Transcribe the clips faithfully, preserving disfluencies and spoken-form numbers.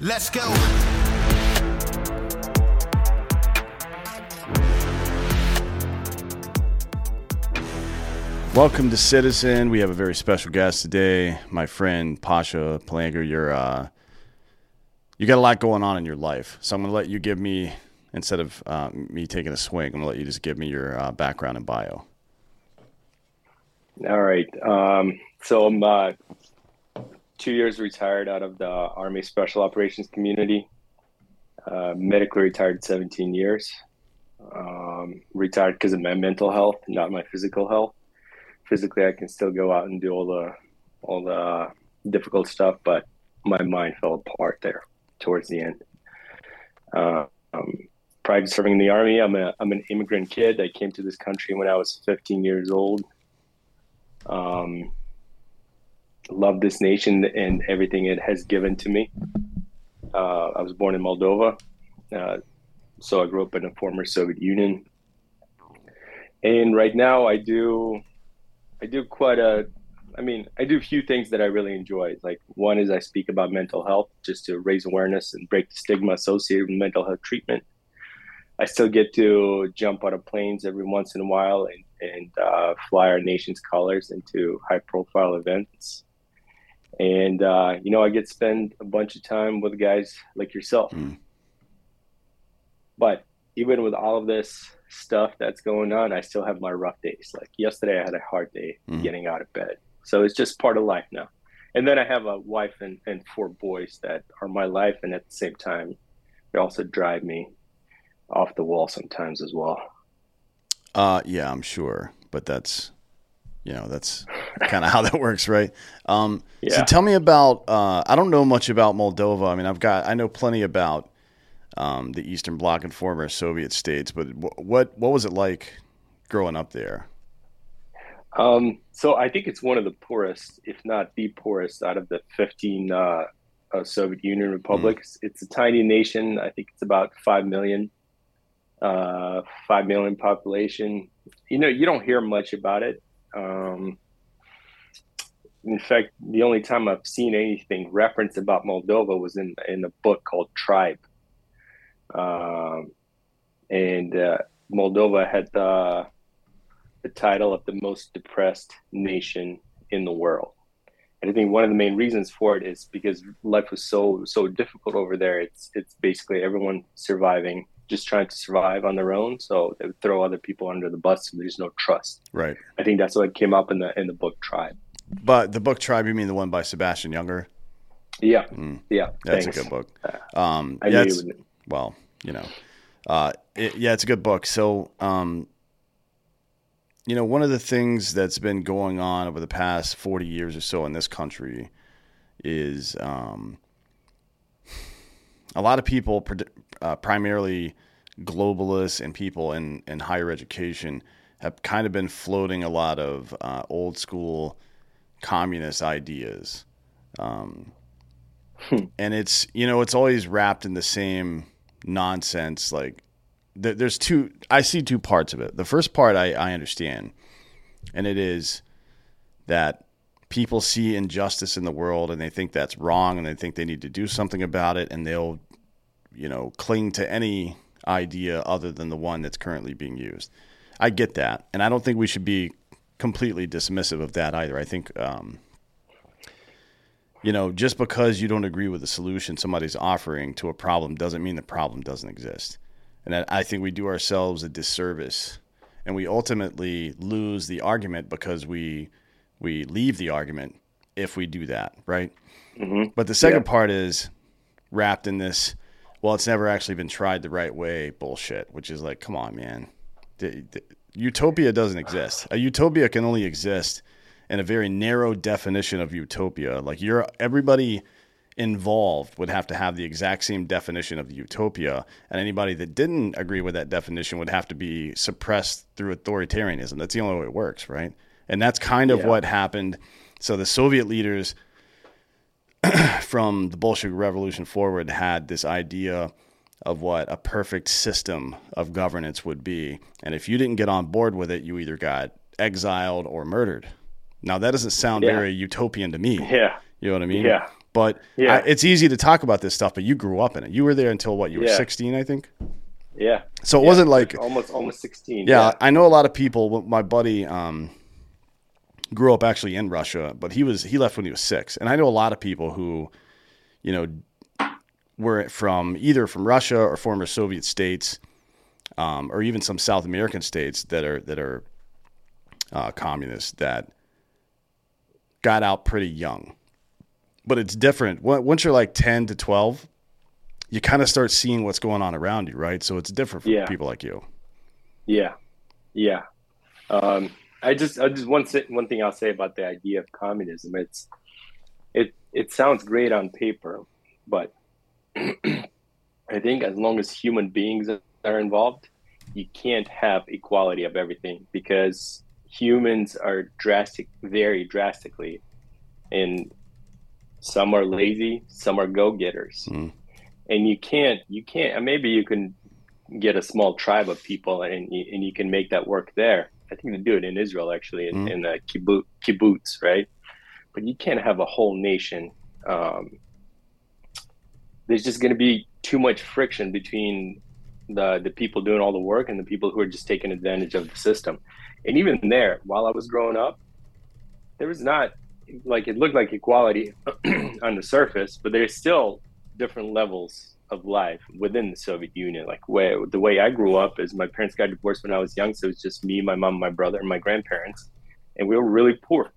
Let's go. Welcome to Citizen. We have a very special guest today, my friend Pasha Planger. You're uh, you got a lot going on in your life, so I'm gonna let you give me, instead of uh, me taking a swing, I'm gonna let you just give me your uh, background and bio. All right. Um, so I'm. Uh... Two years retired out of the Army Special Operations community. Uh, medically retired seventeen years. Um, retired because of my mental health, not my physical health. Physically, I can still go out and do all the all the difficult stuff, but my mind fell apart there towards the end. Uh, um, prior to serving in the Army, I'm a I'm an immigrant kid. I came to this country when I was fifteen years old. Um. Love this nation and everything it has given to me. Uh, I was born in Moldova. Uh, so I grew up in the former Soviet Union. And right now I do, I do quite a, I mean, I do a few things that I really enjoy. Like, one is I speak about mental health just to raise awareness and break the stigma associated with mental health treatment. I still get to jump out of planes every once in a while and, and uh, fly our nation's colors into high profile events. And, uh, you know, I get to spend a bunch of time with guys like yourself. Mm. But even with all of this stuff that's going on, I still have my rough days. Like yesterday, I had a hard day mm. getting out of bed. So it's just part of life now. And then I have a wife and, and four boys that are my life. And at the same time, they also drive me off the wall sometimes as well. Uh, yeah, I'm sure. But that's, you know, that's kind of how that works, right? Um, yeah. So tell me about, uh, I don't know much about Moldova. I mean, I've got, I know plenty about um, the Eastern Bloc and former Soviet states, but w- what what was it like growing up there? Um, so I think it's one of the poorest, if not the poorest, out of the fifteen uh, uh, Soviet Union republics. Mm. It's a tiny nation. I think it's about five million. Uh, five million population. You know, you don't hear much about it. Um, in fact, the only time I've seen anything referenced about Moldova was in, in a book called Tribe. Um, and uh, Moldova had the, the title of the most depressed nation in the world. And I think one of the main reasons for it is because life was so so difficult over there. It's it's basically everyone surviving. Just trying to survive on their own, so they would throw other people under the bus. So there's no trust. Right. I think that's what came up in the in the book Tribe. But the book Tribe, you mean the one by Sebastian Younger? Yeah. Mm. Yeah. That's thanks. A good book. Um, I yeah, knew it's, you well, you know, uh, it, yeah, it's a good book. So, um, you know, one of the things that's been going on over the past forty years or so in this country is, um, a lot of people, uh, primarily globalists and people in, in higher education, have kind of been floating a lot of uh, old school communist ideas. Um, hmm. And it's, you know, it's always wrapped in the same nonsense. Like th- there's two, I see two parts of it. The first part I, I understand, and it is that people see injustice in the world and they think that's wrong and they think they need to do something about it, and they'll, you know, cling to any idea other than the one that's currently being used. I get that. And I don't think we should be completely dismissive of that either. I think, um, you know, just because you don't agree with the solution somebody's offering to a problem doesn't mean the problem doesn't exist. And I think we do ourselves a disservice, and we ultimately lose the argument because we we leave the argument if we do that, right? Mm-hmm. But the second yeah. part is wrapped in this, well, it's never actually been tried the right way bullshit, which is like, come on, man. The, the, utopia doesn't exist. A utopia can only exist in a very narrow definition of utopia. Like you're, everybody involved would have to have the exact same definition of the utopia, and anybody that didn't agree with that definition would have to be suppressed through authoritarianism. That's the only way it works, right? And that's kind of yeah. what happened. So the Soviet leaders from the Bolshevik Revolution forward had this idea of what a perfect system of governance would be. And if you didn't get on board with it, you either got exiled or murdered. Now, that doesn't sound yeah. very utopian to me. Yeah. You know what I mean? Yeah. But yeah. I, it's easy to talk about this stuff, but you grew up in it. You were there until, what, you yeah. were sixteen, I think? Yeah. So it yeah. wasn't like... Almost almost sixteen. Yeah, yeah. I know a lot of people. My buddy um, grew up actually in Russia, but he was he left when he was six. And I know a lot of people who, you know, were from either from Russia or former Soviet states, um, or even some South American states that are, that are uh, communist, that... got out pretty young. But it's different once you're like ten to twelve, you kind of start seeing what's going on around you, right? So it's different for yeah. people like you. Yeah. Yeah. Um, I just, I just one, one thing I'll say about the idea of communism. It's, it, it sounds great on paper, but I think as long as human beings are involved, you can't have equality of everything, because humans are drastic, vary drastically, and some are lazy, some are go-getters. Mm. And you can't, you can't, maybe you can get a small tribe of people and you, and you can make that work there. I think they do it in Israel, actually, in, mm. in a kibbutz, kibbutz, right? But you can't have a whole nation. Um, there's just going to be too much friction between the the people doing all the work and the people who are just taking advantage of the system. And even there, while I was growing up, there was not, like, it looked like equality on the surface, but there's still different levels of life within the Soviet Union. Like, where the way I grew up is my parents got divorced when I was young, so it's just me, my mom, my brother, and my grandparents, and we were really poor.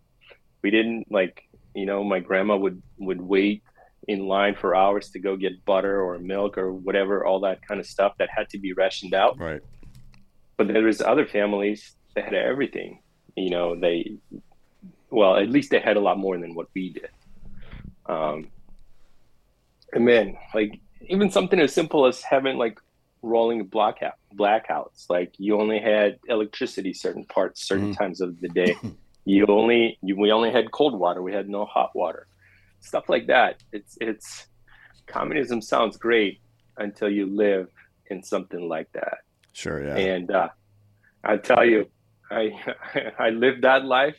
We didn't, like, you know, my grandma would would wait in line for hours to go get butter or milk or whatever, all that kind of stuff that had to be rationed out. Right. But there was other families that had everything, you know, they, well, at least they had a lot more than what we did. Um, and man, like even something as simple as having like rolling blackout, blackouts, like you only had electricity, certain parts, certain mm-hmm. times of the day. You only, you, we only had cold water. We had no hot water. Stuff like that. It's it's communism sounds great until you live in something like that. Sure, yeah. And uh, I tell you, I I lived that life,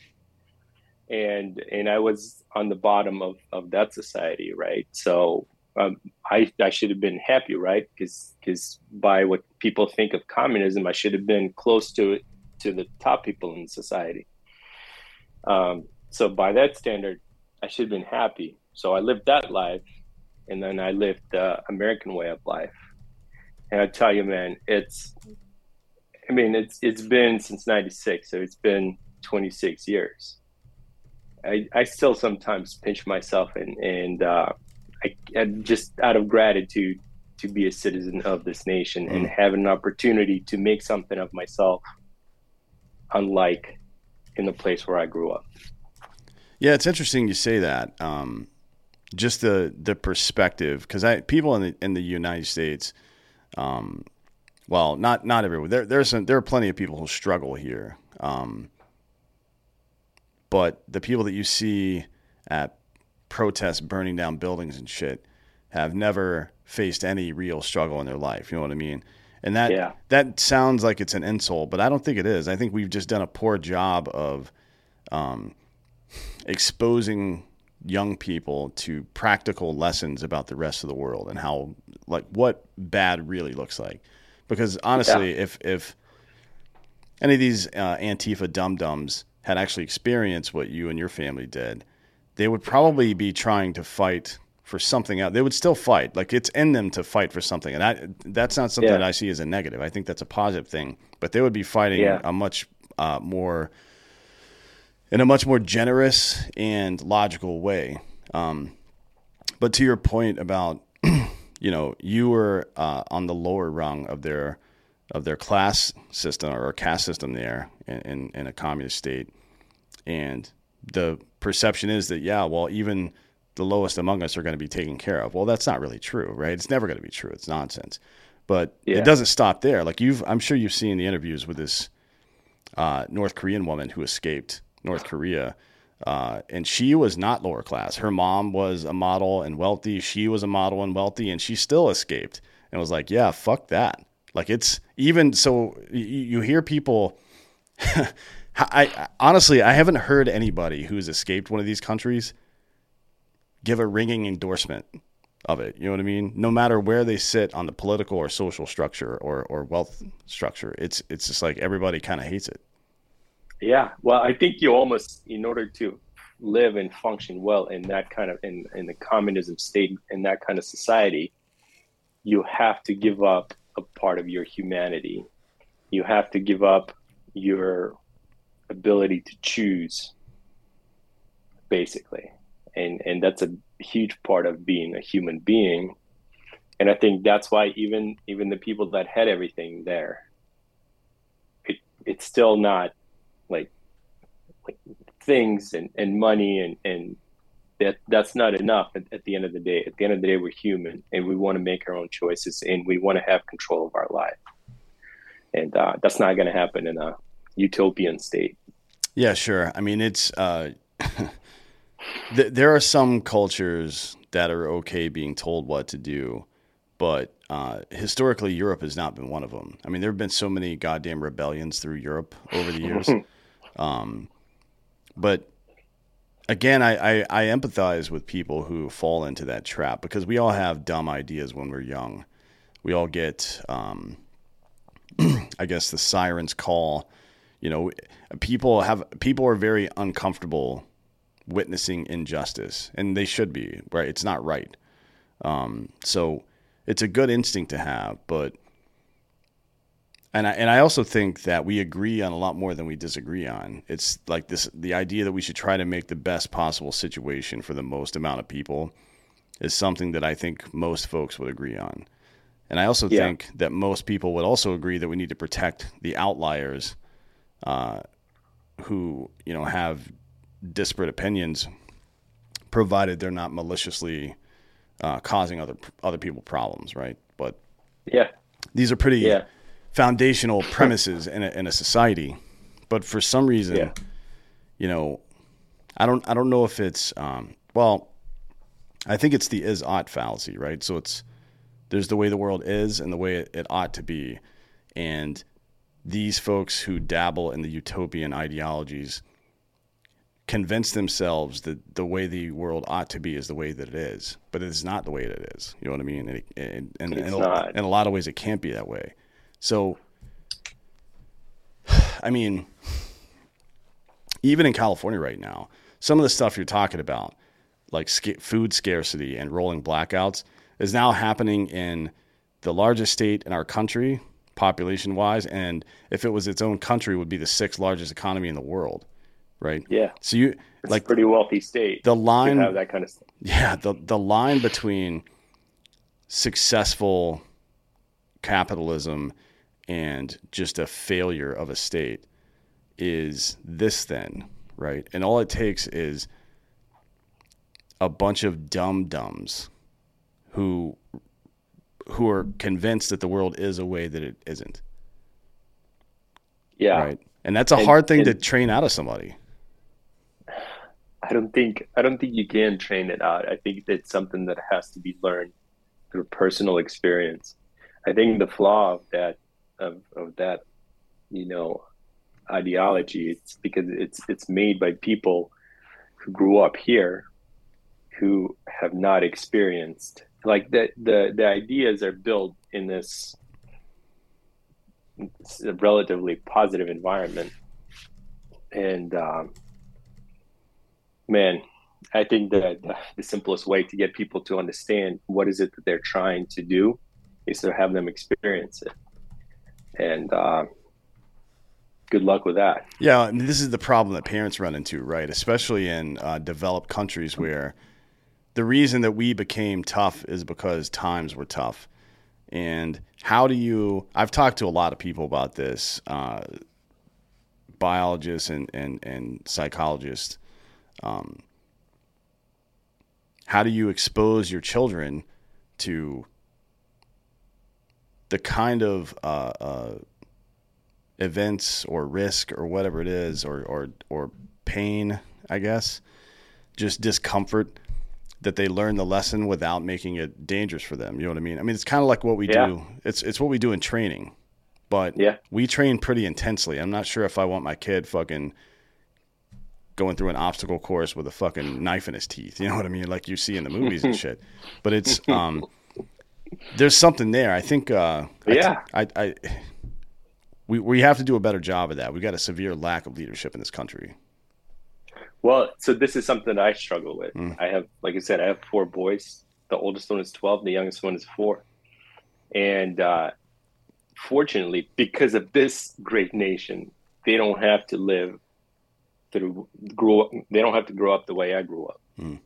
and and I was on the bottom of, of that society, right? So um, I I should have been happy, right? Because because by what people think of communism, I should have been close to it, to the top people in society. Um. So by that standard, I should have been happy. So I lived that life, and then I lived the American way of life. And I tell you, man, it's, I mean, it's it's been since ninety-six, so it's been twenty-six years. I, I still sometimes pinch myself and, and uh, I, I just out of gratitude to be a citizen of this nation mm. and have an opportunity to make something of myself, unlike in the place where I grew up. Yeah, it's interesting you say that. Um, just the the perspective, because I people in the in the United States, um, well, not not everyone. There there's some, there are plenty of people who struggle here, um, but the people that you see at protests burning down buildings and shit have never faced any real struggle in their life. You know what I mean? And that yeah. that sounds like it's an insult, but I don't think it is. I think we've just done a poor job of um, exposing young people to practical lessons about the rest of the world and how, like, what bad really looks like. Because honestly, yeah. if if any of these uh, Antifa dum-dums had actually experienced what you and your family did, they would probably be trying to fight for something out. They would still fight. Like, it's in them to fight for something. And I, that's not something yeah. that I see as a negative. I think that's a positive thing, but they would be fighting yeah. a much uh, more, in a much more generous and logical way. Um, but to your point about, you know, you were uh, on the lower rung of their, of their class system or caste system there in, in, in a communist state. And the perception is that, yeah, well, even the lowest among us are going to be taken care of. Well, that's not really true, right? It's never going to be true. It's nonsense. But yeah. it doesn't stop there. Like you've, I'm sure you've seen the interviews with this uh, North Korean woman who escaped North Korea. Uh, and she was not lower class. Her mom was a model and wealthy. She was a model and wealthy, and she still escaped and was like, yeah, fuck that. Like it's even, so you, you hear people, I honestly, I haven't heard anybody who's escaped one of these countries give a ringing endorsement of it. You know what I mean? No matter where they sit on the political or social structure or, or wealth structure, it's, it's just like everybody kind of hates it. Yeah. Well, I think you almost, in order to live and function well in that kind of, in, in the communism state, in that kind of society, you have to give up a part of your humanity. You have to give up your ability to choose, basically. And and that's a huge part of being a human being. And I think that's why even even the people that had everything there, it it's still not like like things and, and money and, and that that's not enough at, at the end of the day. At the end of the day, we're human and we want to make our own choices and we want to have control of our life. And uh, that's not going to happen in a utopian state. Yeah, sure. I mean, it's uh, th- there are some cultures that are okay being told what to do, but uh, historically, Europe has not been one of them. I mean, there have been so many goddamn rebellions through Europe over the years. um, but again, I, I, I empathize with people who fall into that trap because we all have dumb ideas when we're young. We all get, um, I guess, the siren's call. You know, people have people are very uncomfortable witnessing injustice, and they should be, right? It's not right. Um, so it's a good instinct to have, but and I and I also think that we agree on a lot more than we disagree on. It's like this: the idea that we should try to make the best possible situation for the most amount of people is something that I think most folks would agree on, and I also yeah. think that most people would also agree that we need to protect the outliers. Uh, who, you know, have disparate opinions, provided they're not maliciously uh, causing other other people problems, right? But yeah, these are pretty yeah. foundational premises in a, in a society. But for some reason, yeah. you know, I don't I don't know if it's um, well, I think it's the is ought fallacy, right? So it's there's the way the world is and the way it, it ought to be, and these folks who dabble in the utopian ideologies convince themselves that the way the world ought to be is the way that it is, but it's not the way that it is. You know what I mean? And, and, and, and a, in a lot of ways it can't be that way. So, I mean, even in California right now, some of the stuff you're talking about, like sca- food scarcity and rolling blackouts, is now happening in the largest state in our country, population wise, and if it was its own country, it would be the sixth largest economy in the world. right? Yeah. So you it's like a pretty wealthy state. The line to have that kind of stuff. Yeah. The the line between successful capitalism and just a failure of a state is this thin, right? And all it takes is a bunch of dum-dums who who are convinced that the world is a way that it isn't. Yeah. Right. And that's a and, hard thing to train out of somebody. I don't think I don't think you can train it out. I think that's something that has to be learned through personal experience. I think the flaw of that of, of that, you know, ideology, it's because it's it's made by people who grew up here who have not experienced like that the the ideas are built in this a relatively positive environment, and um, man, I think that the simplest way to get people to understand what is it that they're trying to do is to have them experience it. And uh, good luck with that. Yeah, and this is the problem that parents run into, right? Especially in uh, developed countries, where the reason that we became tough is because times were tough. And how do you, I've talked to a lot of people about this, uh, biologists and, and, and psychologists. Um, how do you expose your children to the kind of uh, uh, events or risk or whatever it is, or, or, or pain, I guess, just discomfort, that they learn the lesson without making it dangerous for them? You know what I mean? I mean, it's kind of like what we yeah. do. It's it's what we do in training, but yeah. we train pretty intensely. I'm not sure if I want my kid fucking going through an obstacle course with a fucking knife in his teeth. You know what I mean? Like you see in the movies and shit. But it's um, there's something there. I think uh, yeah, I, I, I we we have to do a better job of that. We've got a severe lack of leadership in this country. Well, so this is something I struggle with. Mm. I have, like I said, I have four boys. The oldest one is twelve. The youngest one is four. And uh, fortunately, because of this great nation, they don't have to live through, grow up, they don't have to grow up the way I grew up. Mm.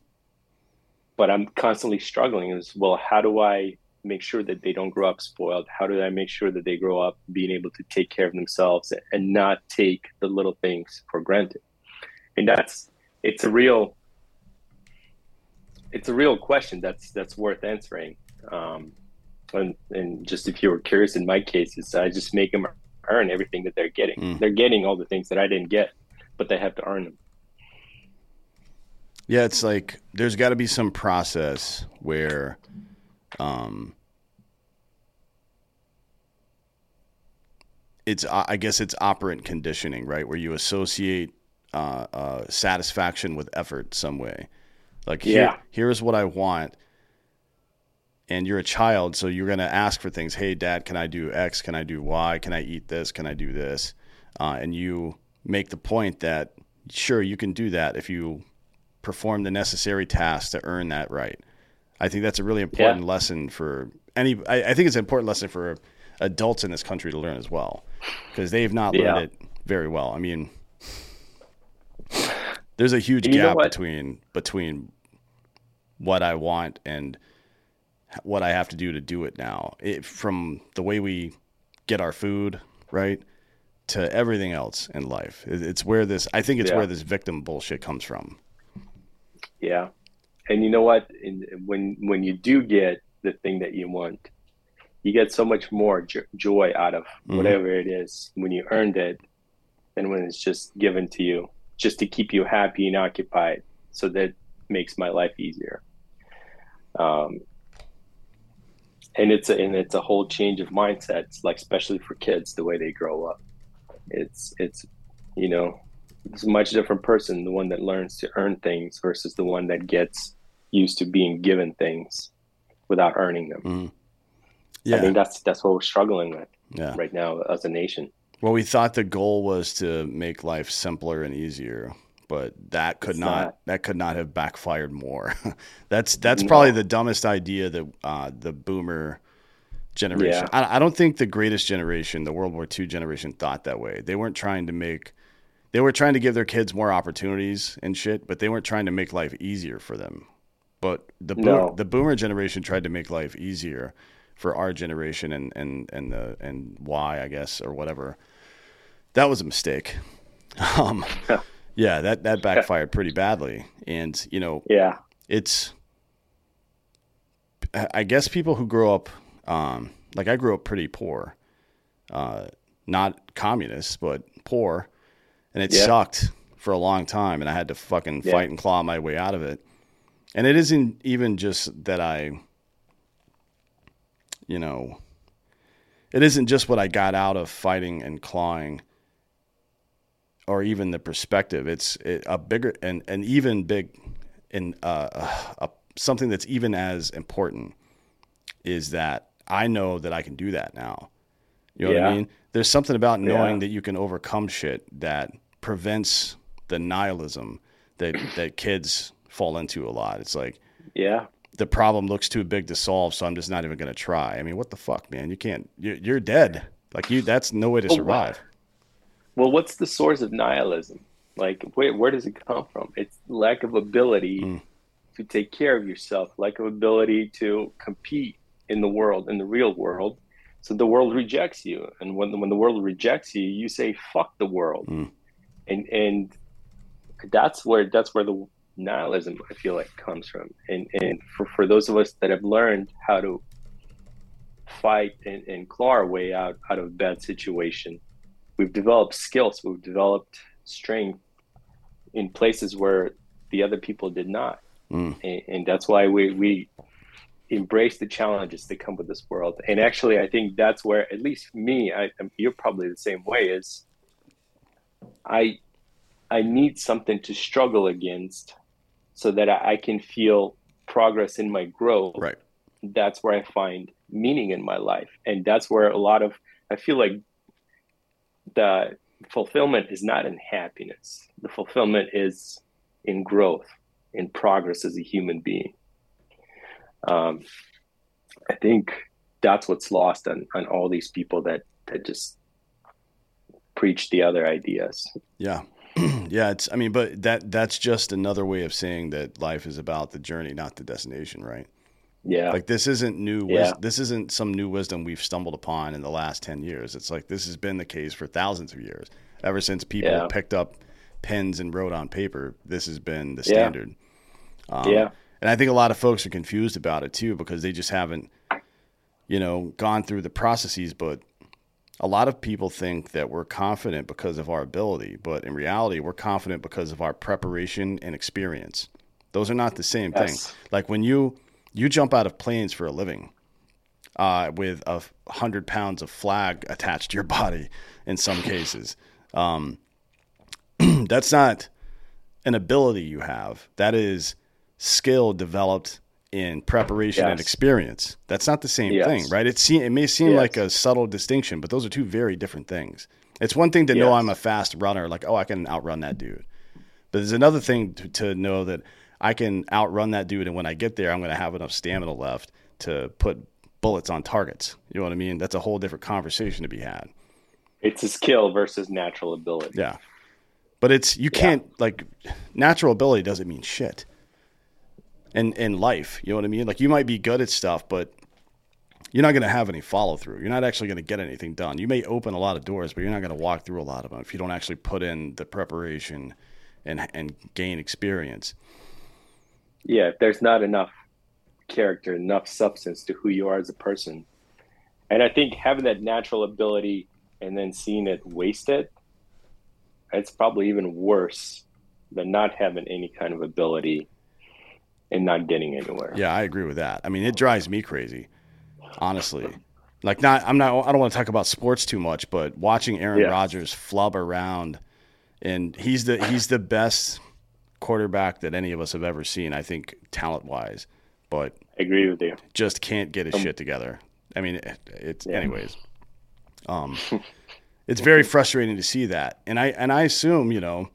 But I'm constantly struggling as well. How do I make sure that they don't grow up spoiled? How do I make sure that they grow up being able to take care of themselves and not take the little things for granted? And that's, it's a real, it's a real question that's, that's worth answering. Um, and, and just if you were curious, in my cases, I just make them earn everything that they're getting. Mm. They're getting all the things that I didn't get, but they have to earn them. Yeah. It's like, there's gotta be some process where, um, it's, I guess it's operant conditioning, right? Where you associate Uh, uh, satisfaction with effort some way. Like, here, yeah. here's what I want. And you're a child, so you're going to ask for things. Hey, Dad, can I do X? Can I do Y? Can I eat this? Can I do this? Uh, and you make the point that, sure, you can do that if you perform the necessary tasks to earn that right. I think that's a really important yeah. lesson for any, I, I think it's an important lesson for adults in this country to learn as well, because they've not yeah. learned it very well. I mean, there's a huge gap between between what I want and what I have to do to do it now. It, from the way we get our food, right, to everything else in life. It, it's where this, I think it's yeah. where this victim bullshit comes from. Yeah. And you know what? In, when when you do get the thing that you want, you get so much more jo- joy out of whatever mm-hmm. it is when you earned it than when it's just given to you, just to keep you happy and occupied. So that makes my life easier. Um, and it's a, and it's a whole change of mindsets, like especially for kids, the way they grow up. It's, it's, you know, it's a much different person, the one that learns to earn things versus the one that gets used to being given things without earning them. Mm. Yeah. I think that's, that's what we're struggling with yeah. right now as a nation. Well, we thought the goal was to make life simpler and easier, but that could not, not that could not have backfired more. that's that's no. probably the dumbest idea that uh, the boomer generation. Yeah. I, I don't think the greatest generation, the World War Two generation, thought that way. They weren't trying to make they were trying to give their kids more opportunities and shit, but they weren't trying to make life easier for them. But the no. bo- the boomer generation tried to make life easier for our generation and and and the and why I guess or whatever. That was a mistake. Um, yeah, that that backfired pretty badly. And you know, yeah, it's. I guess people who grow up, um, like I grew up pretty poor, uh, not communist, but poor. And it yeah. sucked for a long time, and I had to fucking yeah. fight and claw my way out of it. And it isn't even just that I, you know, it isn't just what I got out of fighting and clawing or even the perspective. It's it, a bigger and, and even big in uh, a, a, something that's even as important is that I know that I can do that now. You know yeah. what I mean? There's something about knowing yeah. that you can overcome shit that prevents the nihilism that, that kids fall into a lot. It's like, yeah, the problem looks too big to solve, so I'm just not even going to try. I mean, what the fuck, man? You can't, you're, you're dead. Like you, that's no way to well, survive. Well, what's the source of nihilism? Like, where, where does it come from? It's lack of ability mm. to take care of yourself, lack of ability to compete in the world, in the real world. So the world rejects you, and when when the world rejects you, you say "fuck the world," mm. and and that's where that's where the nihilism I feel like comes from. And and for, for those of us that have learned how to fight and, and claw our way out out of a bad situation, we've developed skills, we've developed strength in places where the other people did not, mm. and, and that's why we we. embrace the challenges that come with this world. And actually, I think that's where, at least me, I, you're probably the same way, is I I need something to struggle against so that I, I can feel progress in my growth. Right. That's where I find meaning in my life. And that's where a lot of, I feel like the fulfillment is not in happiness. The fulfillment is in growth, in progress as a human being. Um, I think that's what's lost on, on all these people that, that just preach the other ideas. Yeah. yeah. It's, I mean, but that, that's just another way of saying that life is about the journey, not the destination. Right. Yeah. Like this isn't new. Wis- yeah. This isn't some new wisdom we've stumbled upon in the last ten years. It's like, this has been the case for thousands of years, ever since people yeah. picked up pens and wrote on paper. This has been the standard. Yeah. Um, yeah. And I think a lot of folks are confused about it too, because they just haven't, you know, gone through the processes. But a lot of people think that we're confident because of our ability, but in reality, we're confident because of our preparation and experience. Those are not the same yes. thing. Like when you, you jump out of planes for a living uh, with a hundred pounds of flag attached to your body in some cases, um, that's not an ability you have. That is skill developed in preparation yes. and experience. That's not the same yes. thing, right? It seem, it may seem yes. like a subtle distinction, but those are two very different things. It's one thing to yes. know I'm a fast runner, like, oh, I can outrun that dude. But there's another thing to, to know that I can outrun that dude, and when I get there, I'm going to have enough stamina left to put bullets on targets. You know what I mean? That's a whole different conversation to be had. It's a skill versus natural ability. Yeah. But it's, you yeah. can't, like, natural ability doesn't mean shit. And in life, you know what I mean? Like you might be good at stuff, but you're not going to have any follow through. You're not actually going to get anything done. You may open a lot of doors, but you're not going to walk through a lot of them if you don't actually put in the preparation and and gain experience. Yeah, if there's not enough character, enough substance to who you are as a person. And I think having that natural ability and then seeing it wasted, it's probably even worse than not having any kind of ability and not getting anywhere. Yeah, I agree with that. I mean, it drives me crazy, honestly. Like, not, I'm not, I don't want to talk about sports too much, but watching Aaron yeah. Rodgers flub around, and he's the he's the best quarterback that any of us have ever seen, I think, talent wise. But I agree with you. Just can't get his um, shit together. I mean, it, it's yeah. anyways. Um, it's very frustrating to see that, and I and I assume you know.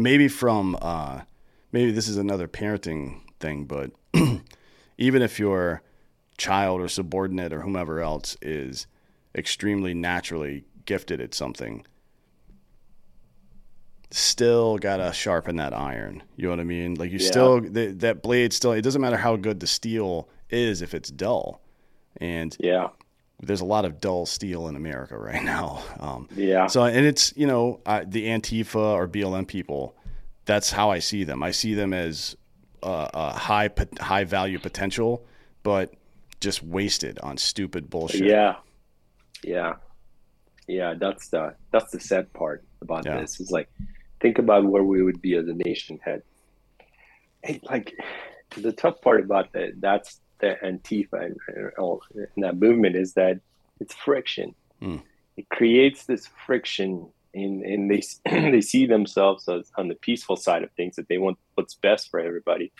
Maybe from, uh, maybe this is another parenting thing, but even if your child or subordinate or whomever else is extremely naturally gifted at something, still gotta sharpen that iron. You know what I mean? Like you yeah. still the, that blade still. It doesn't matter how good the steel is if it's dull. And yeah, there's a lot of dull steel in America right now. Um, yeah. So and it's you know I, the Antifa or B L M people. That's how I see them. I see them as uh, a high high value potential, but just wasted on stupid bullshit. Yeah. Yeah. Yeah, that's the that's the sad part about yeah. this. It's like, think about where we would be as a nation head. Hey, like, the tough part about that, that's the Antifa and, and that movement is that it's friction. Mm. It creates this friction, and and they they see themselves as on the peaceful side of things, that they want what's best for everybody.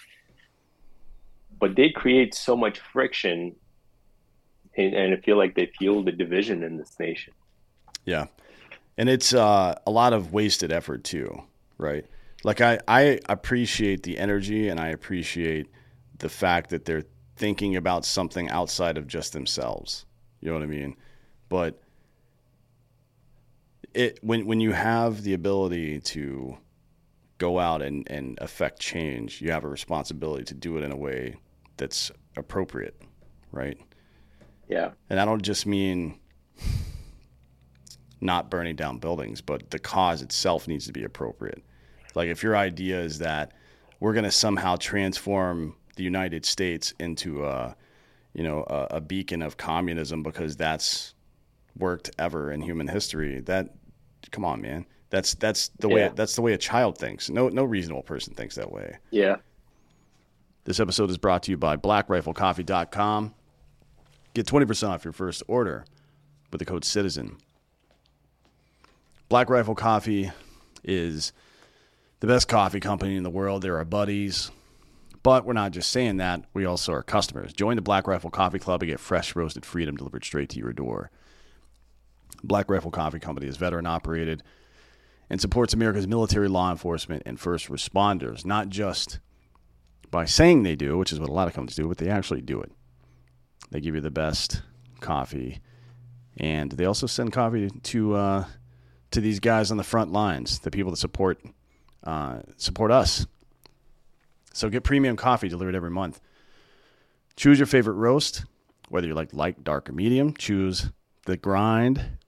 But they create so much friction, and, and I feel like they fuel the division in this nation. Yeah. And it's uh, a lot of wasted effort too, right? Like I, I appreciate the energy and I appreciate the fact that they're thinking about something outside of just themselves. You know what I mean? But it when when you have the ability to go out and, and affect change, you have a responsibility to do it in a way that's appropriate, right? Yeah. And I don't just mean not burning down buildings, but the cause itself needs to be appropriate. Like if your idea is that we're going to somehow transform the United States into a, you know, a, a beacon of communism because that's worked ever in human history, that come on, man, that's, that's the way, yeah. that's the way a child thinks. No, no reasonable person thinks that way. Yeah. This episode is brought to you by black rifle coffee dot com. Get twenty percent off your first order with the code CITIZEN. Black Rifle Coffee is the best coffee company in the world. They're our buddies, but we're not just saying that. We also are customers. Join the Black Rifle Coffee Club and get fresh roasted freedom delivered straight to your door. Black Rifle Coffee Company is veteran operated and supports America's military, law enforcement, and first responders, not just by saying they do, which is what a lot of companies do, but they actually do it. They give you the best coffee, and they also send coffee to... Uh, to these guys on the front lines, the people that support uh, support us. So get premium coffee delivered every month. Choose your favorite roast, whether you like light, dark, or medium. Choose the grind.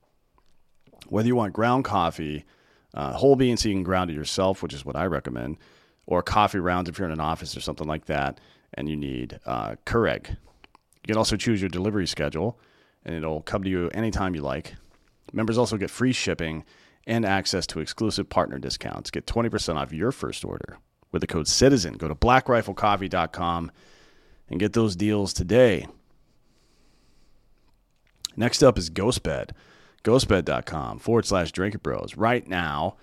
Whether you want ground coffee, uh, whole beans so you can ground it yourself, which is what I recommend, or coffee rounds if you're in an office or something like that and you need uh, Keurig. You can also choose your delivery schedule, and it'll come to you anytime you like. Members also get free shipping and access to exclusive partner discounts. Get twenty percent off your first order with the code CITIZEN. Go to black rifle coffee dot com and get those deals today. Next up is GhostBed. GhostBed.com forward slash Drinkin' Bros. Right now,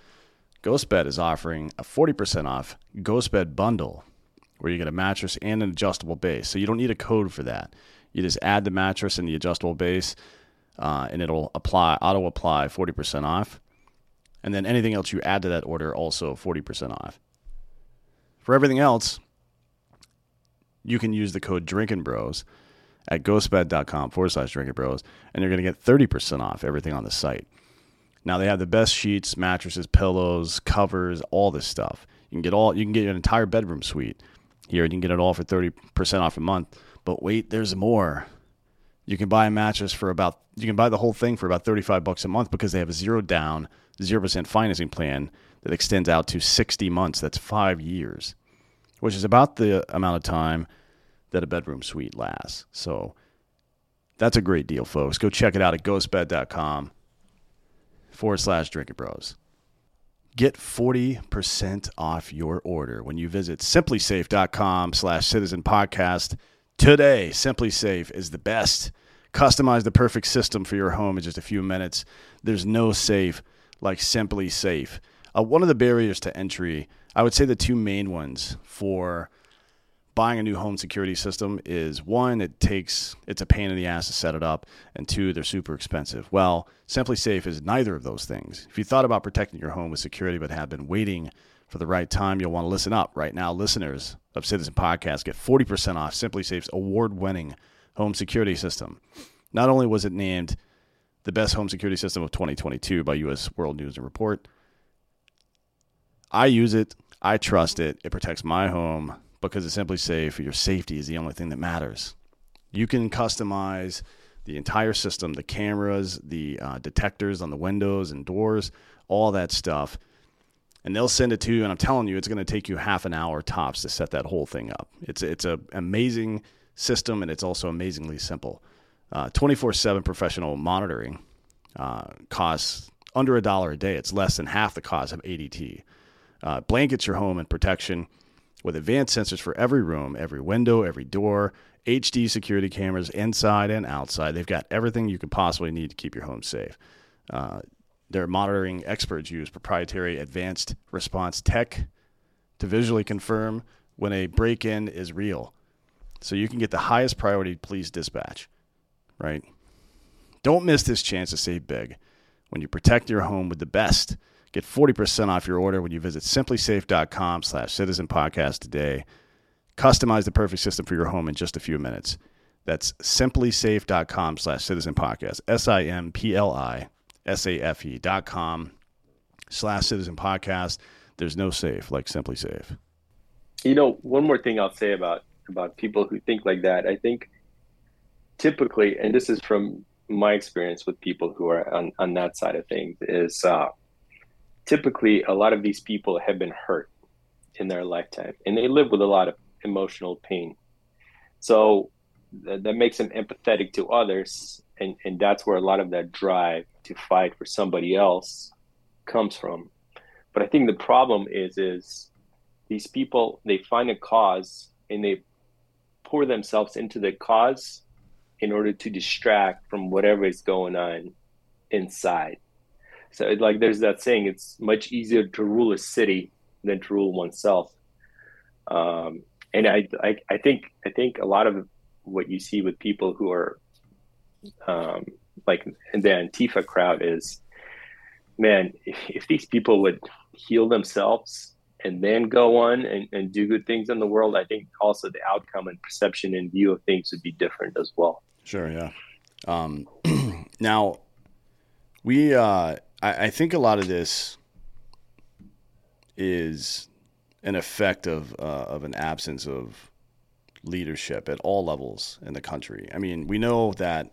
GhostBed is offering a forty percent off GhostBed bundle where you get a mattress and an adjustable base. So you don't need a code for that. You just add the mattress and the adjustable base. Uh, and it'll apply, auto apply forty percent off. And then anything else you add to that order, also forty percent off. For everything else, you can use the code Drinkin' Bros at ghostbed.com forward slash Drinkin' Bros, and you're going to get thirty percent off everything on the site. Now they have the best sheets, mattresses, pillows, covers, all this stuff. You can get all, you can get an entire bedroom suite here, and you can get it all for thirty percent off a month. But wait, there's more. You can buy a mattress for about, you can buy the whole thing for about thirty-five bucks a month because they have a zero down, zero percent financing plan that extends out to sixty months. That's five years, which is about the amount of time that a bedroom suite lasts. So that's a great deal, folks. Go check it out at ghostbed.com forward slash Drinkin' Bros. Get forty percent off your order when you visit SimpliSafe.com slash Citizen Podcast. Today, SimpliSafe is the best. Customize the perfect system for your home in just a few minutes. There's no safe like SimpliSafe. Uh, one of the barriers to entry, I would say the two main ones for buying a new home security system is one, it takes it's a pain in the ass to set it up, and two, they're super expensive. Well, SimpliSafe is neither of those things. If you thought about protecting your home with security but have been waiting for the right time, you'll want to listen up. Right now, listeners of Citizen Podcast get forty percent off SimpliSafe's award-winning home security system. Not only was it named The Best Home Security System of twenty twenty-two by U S World News and Report. I use it. I trust it. It protects my home because it's simply safe. Your safety is the only thing that matters. You can customize the entire system, the cameras, the uh, detectors on the windows and doors, all that stuff. And they'll send it to you. And I'm telling you, it's going to take you half an hour tops to set that whole thing up. It's it's an amazing system, and it's also amazingly simple. Uh, twenty-four seven professional monitoring uh, costs under a dollar a day. It's less than half the cost of A D T. Uh, blankets your home in protection with advanced sensors for every room, every window, every door, H D security cameras inside and outside. They've got everything you could possibly need to keep your home safe. Uh, their monitoring experts use proprietary advanced response tech to visually confirm when a break-in is real, so you can get the highest priority police dispatch, right? Don't miss this chance to save big when you protect your home with the best. Get forty percent off your order when you visit SimpliSafe.com slash Citizen Podcast today. Customize the perfect system for your home in just a few minutes. That's SimpliSafe.com slash Citizen Podcast. S-I-M-P-L-I-S-A-F-E dot com slash Citizen Podcast. There's no safe like SimpliSafe. You know, one more thing I'll say about, about people who think like that. I think typically, and this is from my experience with people who are on, on that side of things, is... Uh, typically a lot of these people have been hurt in their lifetime and they live with a lot of emotional pain. So th- that makes them empathetic to others. And, and that's where a lot of that drive to fight for somebody else comes from. But I think the problem is, is these people, they find a cause and they pour themselves into the cause in order to distract from whatever is going on inside. So like there's that saying, it's much easier to rule a city than to rule oneself. Um, and I, I, I think I think a lot of what you see with people who are um, like the Antifa crowd is, man, if, if these people would heal themselves and then go on and, and do good things in the world, I think also the outcome and perception and view of things would be different as well. Sure, yeah. Um, now, we... Uh... I think a lot of this is an effect of uh, of an absence of leadership at all levels in the country. I mean, we know that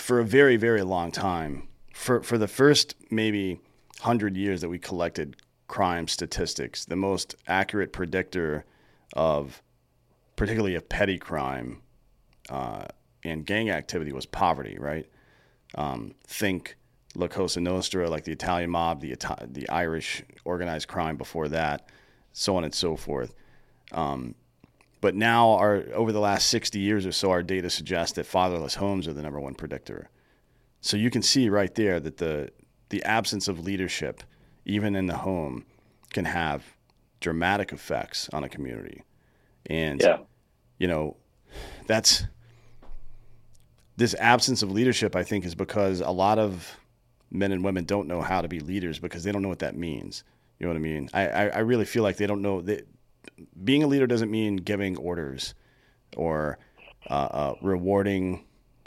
for a very, very long time, for, for the first maybe one hundred years that we collected crime statistics, the most accurate predictor of particularly of petty crime uh, and gang activity was poverty, right? Um, think La Cosa Nostra, like the Italian mob, the the Irish organized crime before that, so on and so forth. Um, but now, our over the last sixty years or so, our data suggests that fatherless homes are the number one predictor. So you can see right there that the the absence of leadership, even in the home, can have dramatic effects on a community. And, yeah. you know, that's... This absence of leadership, I think, is because a lot of men and women don't know how to be leaders because they don't know what that means. You know what I mean? I, I, I really feel like they don't know that being a leader doesn't mean giving orders or uh, uh, rewarding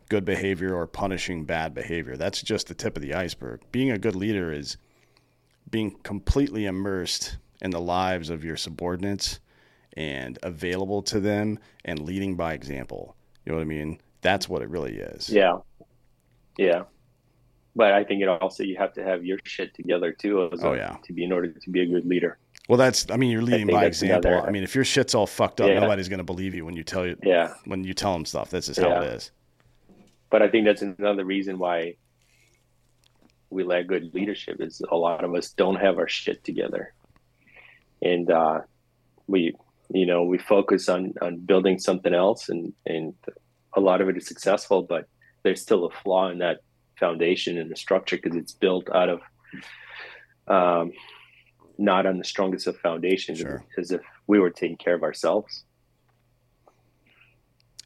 good behavior or punishing bad behavior. That's just the tip of the iceberg. Being a good leader is being completely immersed in the lives of your subordinates and available to them and leading by example. You know what I mean? That's what it really is. Yeah. Yeah. But I think it also, you have to have your shit together too. As oh, a, yeah. To be in order to be a good leader. Well, that's, I mean, you're leading by example. Another, I mean, if your shit's all fucked up, yeah. nobody's going to believe you when you tell you, yeah. when you tell them stuff. That's just yeah. how it is. But I think that's another reason why we lack good leadership is a lot of us don't have our shit together. And, uh, we, you know, we focus on, on building something else and, and, a lot of it is successful, but there's still a flaw in that foundation and the structure because it's built out of um, not on the strongest of foundations sure. as if we were taking care of ourselves.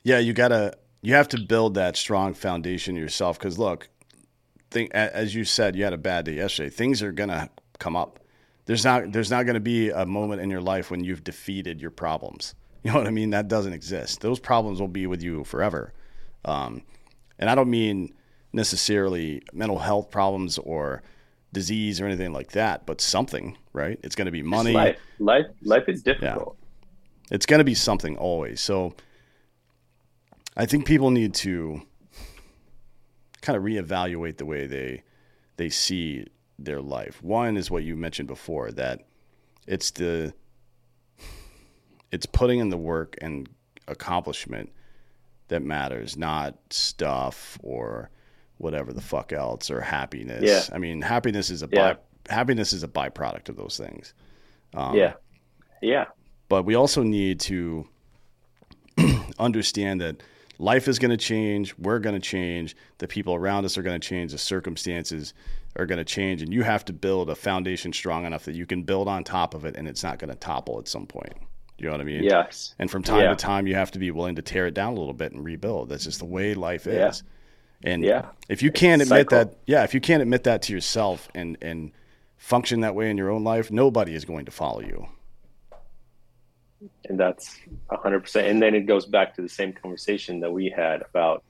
Yeah, you gotta, you have to build that strong foundation yourself because look, think, as you said, you had a bad day yesterday. Things are gonna come up. There's not, there's not gonna be a moment in your life when you've defeated your problems. You know what I mean? That doesn't exist. Those problems will be with you forever. Um, And I don't mean necessarily mental health problems or disease or anything like that, but something, right? It's going to be money. Life, life, life is difficult. Yeah. It's going to be something always. So I think people need to kind of reevaluate the way they they see their life. One is what you mentioned before, that it's the it's putting in the work and accomplishment that matters, not stuff or whatever the fuck else, or happiness. Yeah. I mean, happiness is a yeah. by, happiness is a byproduct of those things. Um, yeah, yeah. But we also need to understand that life is going to change. We're going to change. The people around us are going to change. The circumstances are going to change, and you have to build a foundation strong enough that you can build on top of it, and it's not going to topple at some point. You know what I mean? Yes. And from time yeah. to time, you have to be willing to tear it down a little bit and rebuild. That's just the way life yeah. is. And yeah. if you can't it's admit cycle. that, yeah, if you can't admit that to yourself and, and function that way in your own life, nobody is going to follow you. And that's a hundred percent. And then it goes back to the same conversation that we had about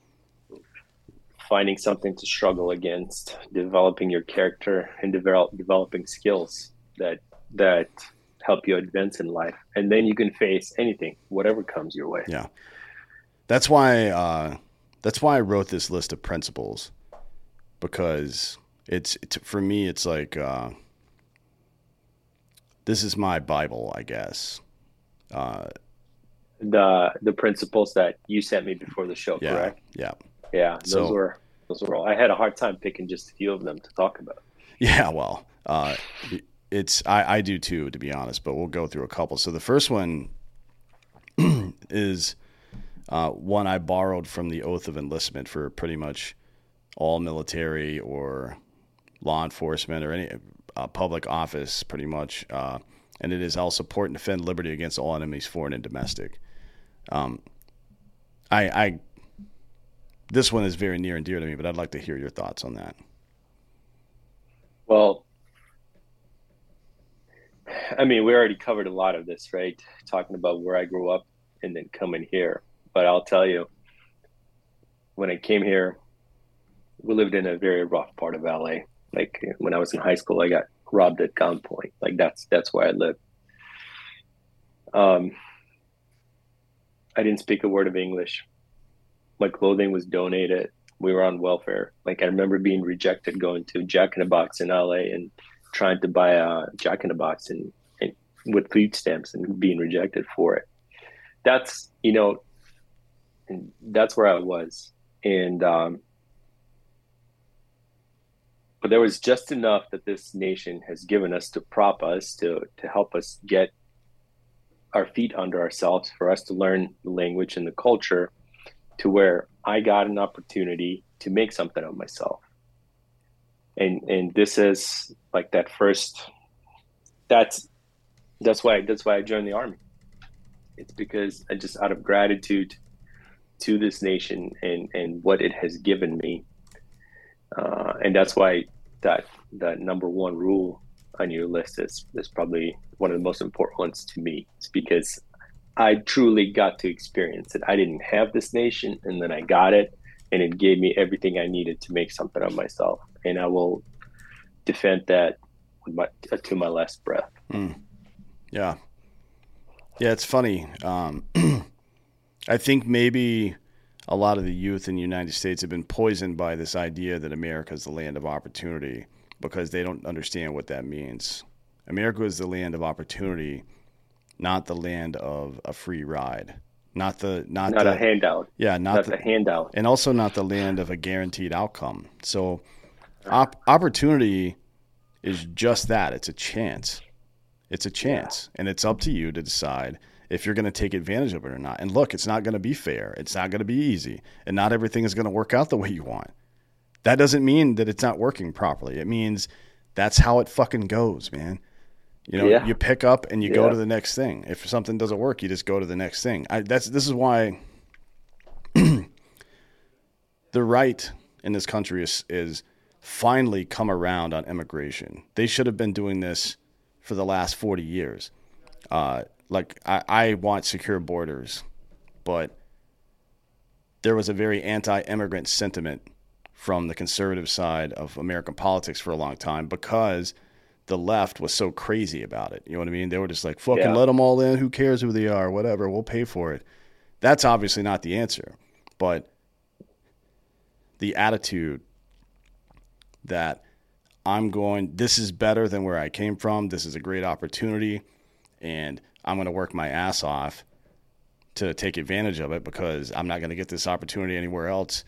finding something to struggle against, developing your character and develop, developing skills that, that help you advance in life. And then you can face anything, whatever comes your way. Yeah. That's why, uh, That's why I wrote this list of principles, because it's, it's for me, it's like, uh, this is my Bible, I guess. Uh, the, the principles that you sent me before the show, yeah, correct? Yeah. Yeah. Those so, were, those were all, I had a hard time picking just a few of them to talk about. Yeah. Well, uh, it's, I, I do too, to be honest, but we'll go through a couple. So the first one is, Uh, one I borrowed from the oath of enlistment for pretty much all military or law enforcement or any uh, public office, pretty much. Uh, and it is, I'll support and defend liberty against all enemies, foreign and domestic. Um, I, I, this one is very near and dear to me, but I'd like to hear your thoughts on that. Well, I mean, we already covered a lot of this, right? Talking about where I grew up and then coming here. But I'll tell you, when I came here, we lived in a very rough part of L A. Like when I was in high school, I got robbed at gunpoint. Like that's that's where I lived. Um, I didn't speak a word of English. My clothing was donated. We were on welfare. Like I remember being rejected, going to Jack in the Box in L A and trying to buy a Jack in the Box and, and with food stamps and being rejected for it. That's, you know. And that's where I was. And, um, but there was just enough that this nation has given us to prop us, to, to help us get our feet under ourselves, for us to learn the language and the culture, to where I got an opportunity to make something of myself. And, and this is like that first, that's, that's why, that's why I joined the Army. It's because I just, out of gratitude to this nation and, and what it has given me. Uh, and that's why that that number one rule on your list is, is probably one of the most important ones to me. It's because I truly got to experience it. I didn't have this nation, and then I got it, and it gave me everything I needed to make something of myself. And I will defend that with my, to my last breath. Mm. Yeah. Yeah, it's funny. Um I think maybe a lot of the youth in the United States have been poisoned by this idea that America is the land of opportunity, because they don't understand what that means. America is the land of opportunity, not the land of a free ride, not the not, not the, a handout. Yeah, not, not the, the handout, and also not the land of a guaranteed outcome. So, op- opportunity is just that. It's a chance. It's a chance, yeah. And it's up to you to decide if you're going to take advantage of it or not. And look, it's not going to be fair. It's not going to be easy. And not everything is going to work out the way you want. That doesn't mean that it's not working properly. It means that's how it fucking goes, man. You know, yeah. you pick up and you yeah. go to the next thing. If something doesn't work, you just go to the next thing. I, that's This is why the right in this country is, is finally come around on immigration. They should have been doing this for the last forty years. Uh Like I, I want secure borders, but there was a very anti-immigrant sentiment from the conservative side of American politics for a long time because the left was so crazy about it. You know what I mean? They were just like, fucking yeah. let them all in. Who cares who they are? Whatever. We'll pay for it. That's obviously not the answer. But the attitude that I'm going, this is better than where I came from. This is a great opportunity. And I'm going to work my ass off to take advantage of it because I'm not going to get this opportunity anywhere else.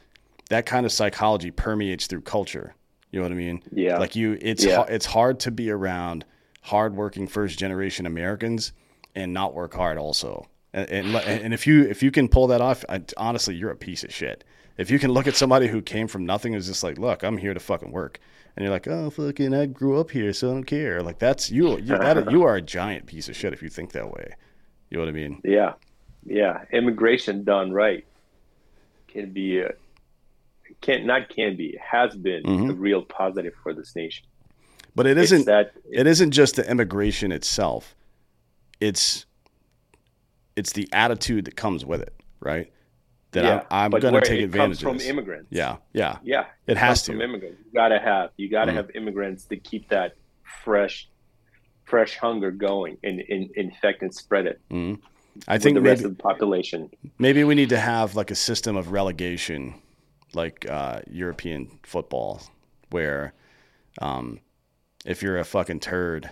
That kind of psychology permeates through culture. You know what I mean? Yeah. Like you, it's yeah. it's hard to be around hardworking first generation Americans and not work hard also. And, and and if you if you can pull that off, I, honestly, you're a piece of shit. If you can look at somebody who came from nothing and is just like, look, I'm here to fucking work, and you're like, oh fucking, I grew up here, so I don't care. Like that's you. You, that, you are a giant piece of shit if you think that way. You know what I mean? Yeah, yeah. Immigration done right can be. A- Can't not can be has been mm-hmm. a real positive for this nation, but it isn't. It's that, it, it isn't just the immigration itself; it's it's the attitude that comes with it, right? That yeah, I'm, I'm going to take advantage of. It comes from immigrants. Yeah, yeah, yeah. It, it has to. From immigrants, you gotta have you gotta mm-hmm. have immigrants to keep that fresh, fresh hunger going and, and infect and spread it. Mm-hmm. I think the maybe, rest of the population. Maybe we need to have like a system of relegation. Like uh, European football, where um, if you're a fucking turd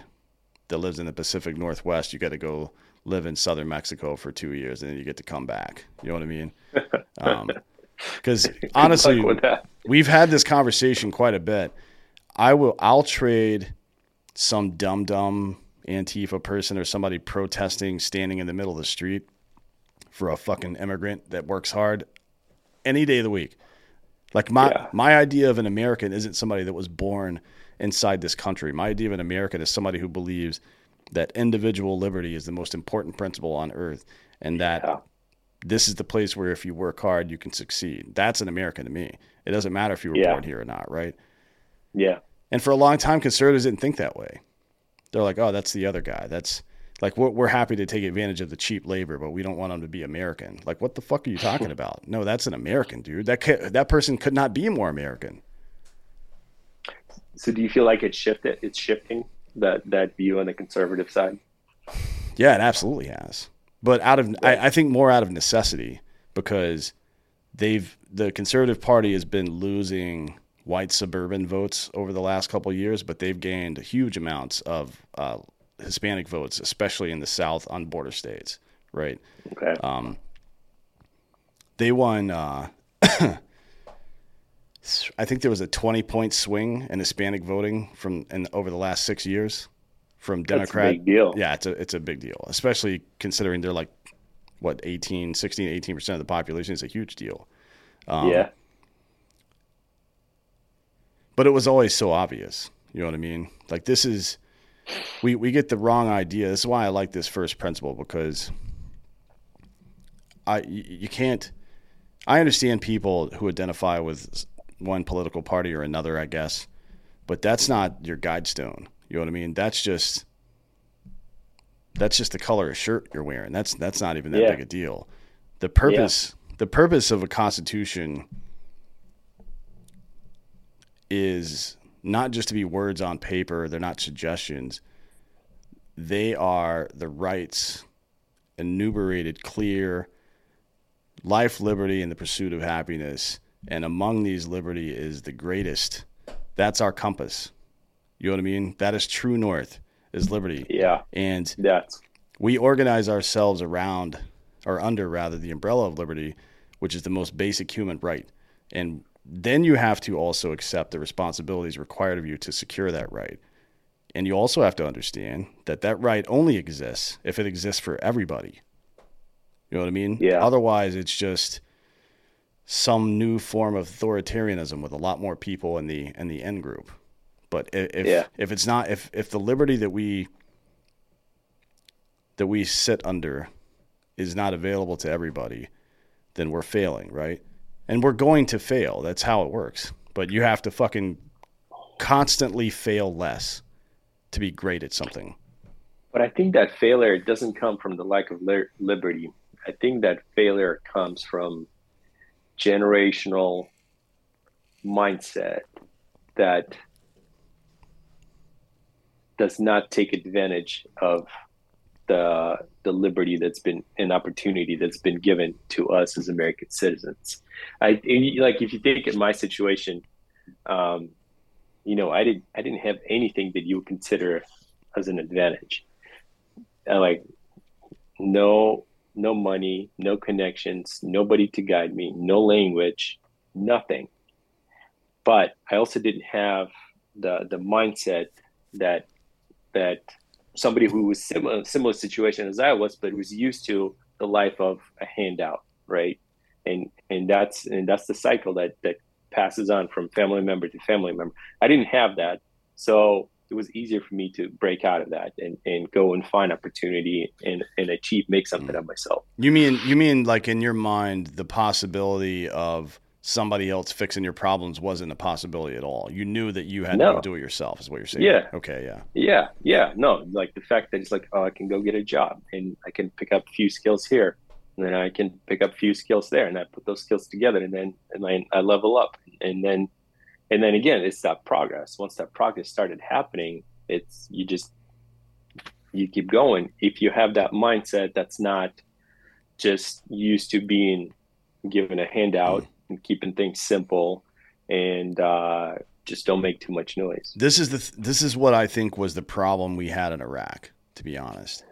that lives in the Pacific Northwest, you got to go live in southern Mexico for two years, and then you get to come back. You know what I mean? Because um, honestly, we've had this conversation quite a bit. I will. I'll trade some dumb dumb Antifa person or somebody protesting, standing in the middle of the street, for a fucking immigrant that works hard any day of the week. Like my, yeah. my idea of an American isn't somebody that was born inside this country. My idea of an American is somebody who believes that individual liberty is the most important principle on earth and that yeah. this is the place where if you work hard, you can succeed. That's an American to me. It doesn't matter if you were yeah. born here or not, right? Yeah. And for a long time, conservatives didn't think that way. They're like, oh, that's the other guy. That's like, we're, we're happy to take advantage of the cheap labor, but we don't want them to be American. Like, what the fuck are you talking about? No, that's an American, dude. That that person could not be more American. So do you feel like it shifted? It's shifting that, that view on the conservative side? Yeah, it absolutely has. But out of right. I, I think more out of necessity because they've the conservative party has been losing white suburban votes over the last couple of years, but they've gained huge amounts of uh, Hispanic votes, especially in the South on border states, right? Okay. Um, they won, uh, I think there was a twenty-point swing in Hispanic voting from and over the last six years from Democrat. That's a big deal. Yeah, it's a, it's a big deal, especially considering they're like, what, eighteen, sixteen, eighteen percent of the population. It's a huge deal. Um, yeah. But it was always so obvious. You know what I mean? Like this is... We we get the wrong idea. This is why I like this first principle because I you can't. I understand people who identify with one political party or another, I guess, but that's not your guidestone. You know what I mean? That's just that's just the color of shirt you're wearing. That's that's not even that yeah. big a deal. The purpose yeah. the purpose of a constitution is not just to be words on paper. They're not suggestions. They are the rights enumerated, clear, life, liberty, and the pursuit of happiness. And among these, liberty is the greatest. That's our compass. You know what I mean? That is true north is liberty. Yeah. And that's we organize ourselves around or under rather the umbrella of liberty, which is the most basic human right. And then you have to also accept the responsibilities required of you to secure that right. And you also have to understand that that right only exists if it exists for everybody. You know what I mean? Yeah. Otherwise, it's just some new form of authoritarianism with a lot more people in the in the end group. But if yeah. if it's not if if the liberty that we that we sit under is not available to everybody, then we're failing, right? And we're going to fail. That's how it works. But you have to fucking constantly fail less to be great at something. But I think that failure doesn't come from the lack of liberty. I think that failure comes from generational mindset that does not take advantage of the the liberty that's been an opportunity that's been given to us as American citizens. I like if you think of my situation, um, you know, I didn't I didn't have anything that you would consider as an advantage. I, like no no money, no connections, nobody to guide me, no language, nothing. But I also didn't have the the mindset that that somebody who was similar similar situation as I was, but was used to the life of a handout, right? And and that's and that's the cycle that that passes on from family member to family member. I didn't have that, so it was easier for me to break out of that and, and go and find opportunity and, and achieve, make something of myself. You mean you mean like in your mind the possibility of somebody else fixing your problems wasn't a possibility at all? You knew that you had no. to do it yourself is what you're saying. Yeah. Okay. Yeah. Yeah. Yeah. No, like the fact that it's like, oh, I can go get a job and I can pick up a few skills here and then I can pick up a few skills there and I put those skills together and then, and I, I level up. And then, and then again, it's that progress. Once that progress started happening, it's, you just, you keep going. If you have that mindset, that's not just used to being given a handout, mm. and keeping things simple and uh, just don't make too much noise. This is the th- this is what I think was the problem we had in Iraq, to be honest.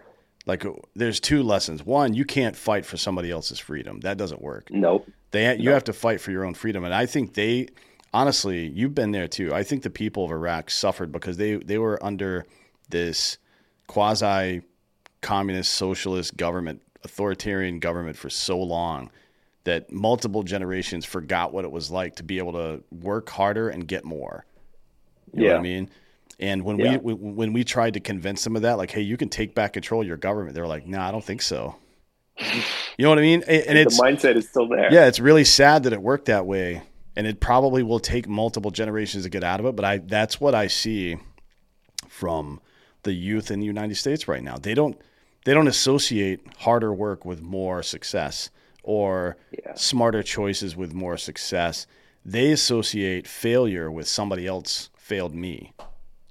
Like there's two lessons. One, you can't fight for somebody else's freedom. That doesn't work. Nope. They you nope. have to fight for your own freedom. And I think they honestly, you've been there too. I think the people of Iraq suffered because they, they were under this quasi communist socialist government, authoritarian government for so long that multiple generations forgot what it was like to be able to work harder and get more. You yeah. know what I mean? And when yeah. we, we when we tried to convince them of that, like, hey, you can take back control of your government, they were like, no, nah, I don't think so. You know what I mean? And, and it's, the mindset is still there. Yeah, it's really sad that it worked that way. And it probably will take multiple generations to get out of it. But I that's what I see from the youth in the United States right now. They don't they don't associate harder work with more success. Or yeah. smarter choices with more success. They associate failure with somebody else failed me.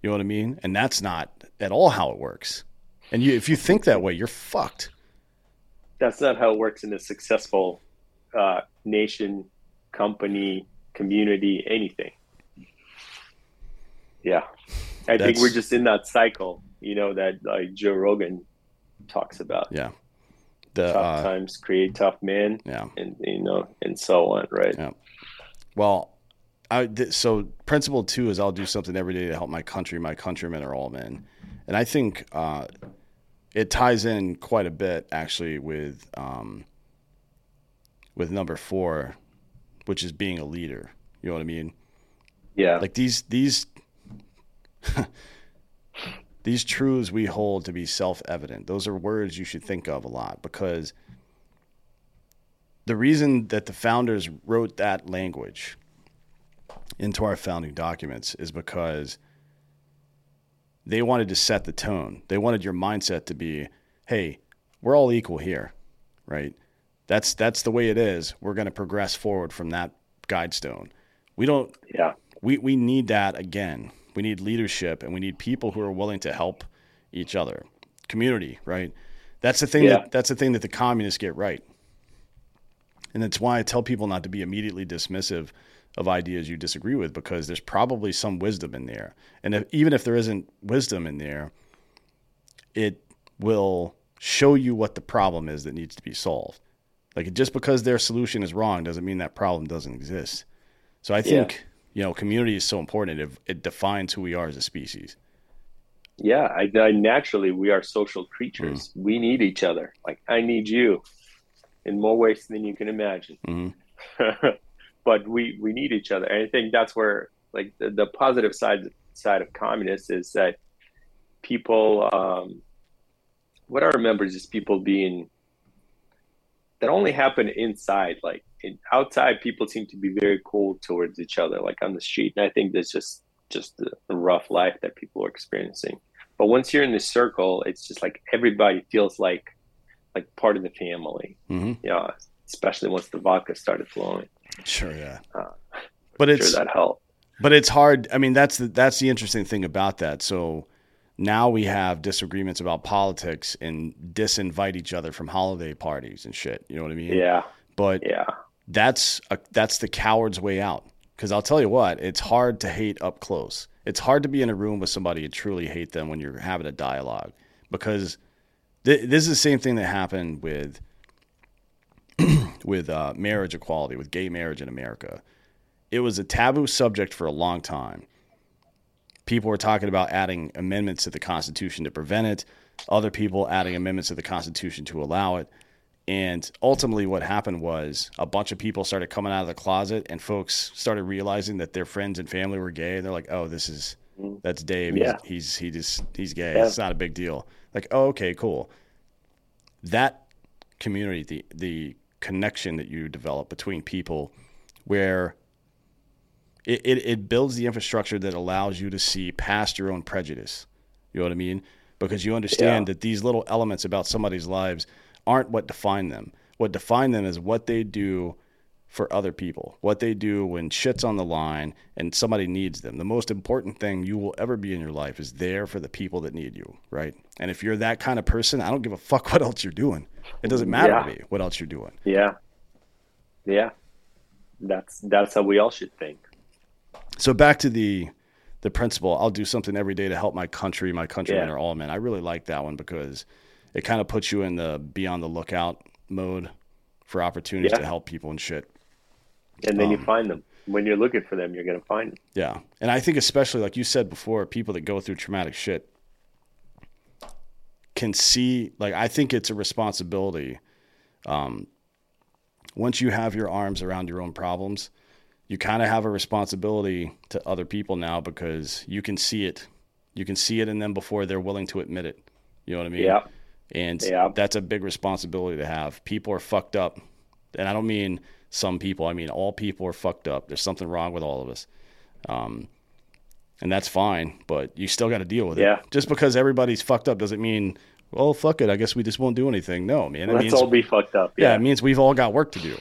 You know what I mean? And that's not at all how it works. And you, if you think that way, you're fucked. That's not how it works in a successful uh, nation, company, community, anything. Yeah. I that's... think we're just in that cycle, you know, that uh, Joe Rogan talks about. Yeah. The, tough uh, times create tough men, yeah. and you know, and so on, right? Yeah. Well, I th- so principle two is I'll do something every day to help my country. My countrymen are all men, and I think uh, it ties in quite a bit actually with um, with number four, which is being a leader. You know what I mean? Yeah. Like these these. These truths we hold to be self-evident. Those are words you should think of a lot because the reason that the founders wrote that language into our founding documents is because they wanted to set the tone. They wanted your mindset to be, hey, we're all equal here, right? That's that's the way it is. We're going to progress forward from that guidestone. We don't yeah. we, we need that again. We need leadership and we need people who are willing to help each other. Community, right? That's the thing yeah. that that's the thing that the communists get right. And that's why I tell people not to be immediately dismissive of ideas you disagree with, because there's probably some wisdom in there. And if, even if there isn't wisdom in there, it will show you what the problem is that needs to be solved. Like just because their solution is wrong doesn't mean that problem doesn't exist. So I think yeah. you know, community is so important. It, it defines who we are as a species. Yeah, I, I naturally, we are social creatures. Mm. We need each other. Like, I need you in more ways than you can imagine. Mm-hmm. But we, we need each other. And I think that's where, like, the, the positive side side of communists is that people, um, what I remember is just people being, that only happened inside, like, and outside people seem to be very cold towards each other, like on the street. And I think that's just, just the rough life that people are experiencing. But once you're in this circle, it's just like everybody feels like, like part of the family. Mm-hmm. Yeah. Especially once the vodka started flowing. Sure, yeah. Uh, but it's sure that helped. But it's hard. I mean, that's the, that's the interesting thing about that. So now we have disagreements about politics and disinvite each other from holiday parties and shit. You know what I mean? Yeah. But yeah, that's a, that's the coward's way out. Because I'll tell you what, it's hard to hate up close. It's hard to be in a room with somebody and truly hate them when you're having a dialogue. Because th- this is the same thing that happened with with uh, marriage equality, with gay marriage in America. It was a taboo subject for a long time. People were talking about adding amendments to the Constitution to prevent it. Other people adding amendments to the Constitution to allow it. And ultimately what happened was a bunch of people started coming out of the closet and folks started realizing that their friends and family were gay. They're like, oh, this is, that's Dave. Yeah. He's, he's, he just, he's gay. Yeah. It's not a big deal. Like, oh, okay, cool. That community, the, the connection that you develop between people where it, it, it builds the infrastructure that allows you to see past your own prejudice. You know what I mean? Because you understand yeah. that these little elements about somebody's lives aren't what define them. What define them is what they do for other people, what they do when shit's on the line and somebody needs them. The most important thing you will ever be in your life is there for the people that need you, right? And if you're that kind of person, I don't give a fuck what else you're doing. It doesn't matter yeah. to me what else you're doing. Yeah. Yeah. That's that's how we all should think. So back to the the principle, I'll do something every day to help my country, my countrymen yeah. are all men. I really like that one because it kind of puts you in the be on the lookout mode for opportunities yeah. to help people and shit. And then um, you find them. When you're looking for them, you're going to find them. Yeah. And I think especially, like you said before, people that go through traumatic shit can see, like, I think it's a responsibility. Um, once you have your arms around your own problems, you kind of have a responsibility to other people now because you can see it. You can see it in them before they're willing to admit it. You know what I mean? Yeah. And yeah. that's a big responsibility to have. People are fucked up. And I don't mean some people. I mean, all people are fucked up. There's something wrong with all of us. Um, and that's fine, but you still got to deal with yeah. it. Just because everybody's fucked up doesn't mean, well, fuck it, I guess we just won't do anything. No, man. Let's means, all be fucked up. Yeah. yeah, it means we've all got work to do.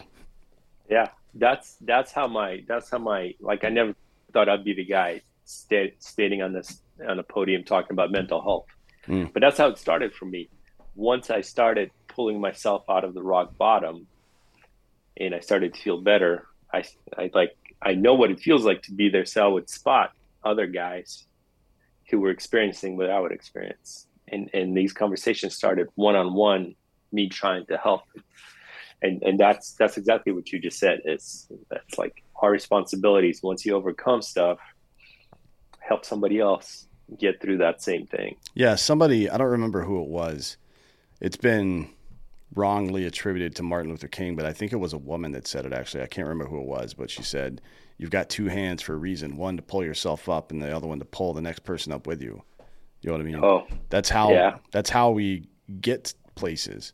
Yeah, that's that's how my, that's how my, like, I never thought I'd be the guy sta- standing on this, on a podium talking about mental health. Mm. But that's how it started for me. Once I started pulling myself out of the rock bottom and I started to feel better, I, I like, I know what it feels like to be there. So I would spot other guys who were experiencing what I would experience. And, and these conversations started one-on-one, me trying to help. And and that's, that's exactly what you just said. It's, that's like our responsibilities. Once you overcome stuff, help somebody else get through that same thing. Yeah. Somebody, I don't remember who it was. It's been wrongly attributed to Martin Luther King, but I think it was a woman that said it, actually. I can't remember who it was, but she said, you've got two hands for a reason, one to pull yourself up and the other one to pull the next person up with you. You know what I mean? Oh, that's how yeah. that's how we get places.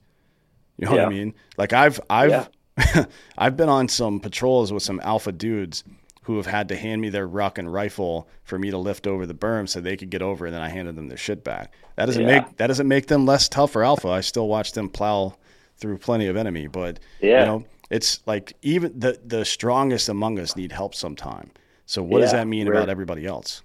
You know yeah. what I mean? Like I've I've yeah. I've been on some patrols with some alpha dudes who have had to hand me their ruck and rifle for me to lift over the berm so they could get over, and then I handed them their shit back. That doesn't yeah. make that doesn't make them less tough or alpha. I still watch them plow through plenty of enemy, but yeah. you know, it's like even the the strongest among us need help sometime. So what yeah, does that mean about everybody else?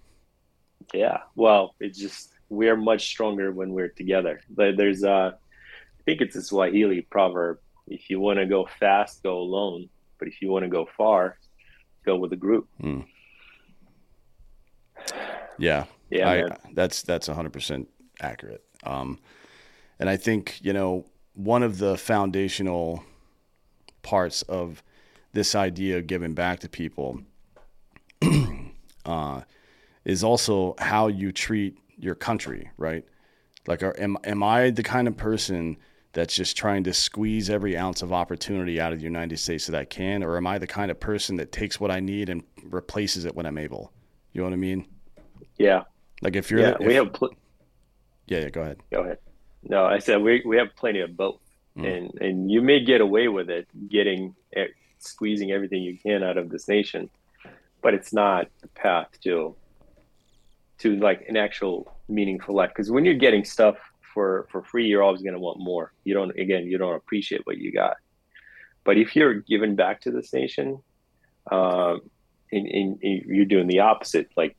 Yeah, well, it's just we're much stronger when we're together. There's a, I think it's a Swahili proverb: if you want to go fast, go alone, but if you want to go far, go with a group. Mm. Yeah. Yeah. I, that's, that's a hundred percent accurate. Um, and I think, you know, one of the foundational parts of this idea of giving back to people, uh, is also how you treat your country, right? Like, are, am, am I the kind of person that's just trying to squeeze every ounce of opportunity out of the United States that I can? Or am I the kind of person that takes what I need and replaces it when I'm able? You know what I mean? Yeah. Like if you're, yeah, if, we have, pl- yeah, yeah, go ahead. Go ahead. No, I said, we we have plenty of both mm. and, and you may get away with it, getting, squeezing everything you can out of this nation, but it's not the path to, to like an actual meaningful life. Cause when you're getting stuff for for free, you're always going to want more. You don't, again, you don't appreciate what you got. But if you're giving back to this nation, uh, and, and you're doing the opposite. Like,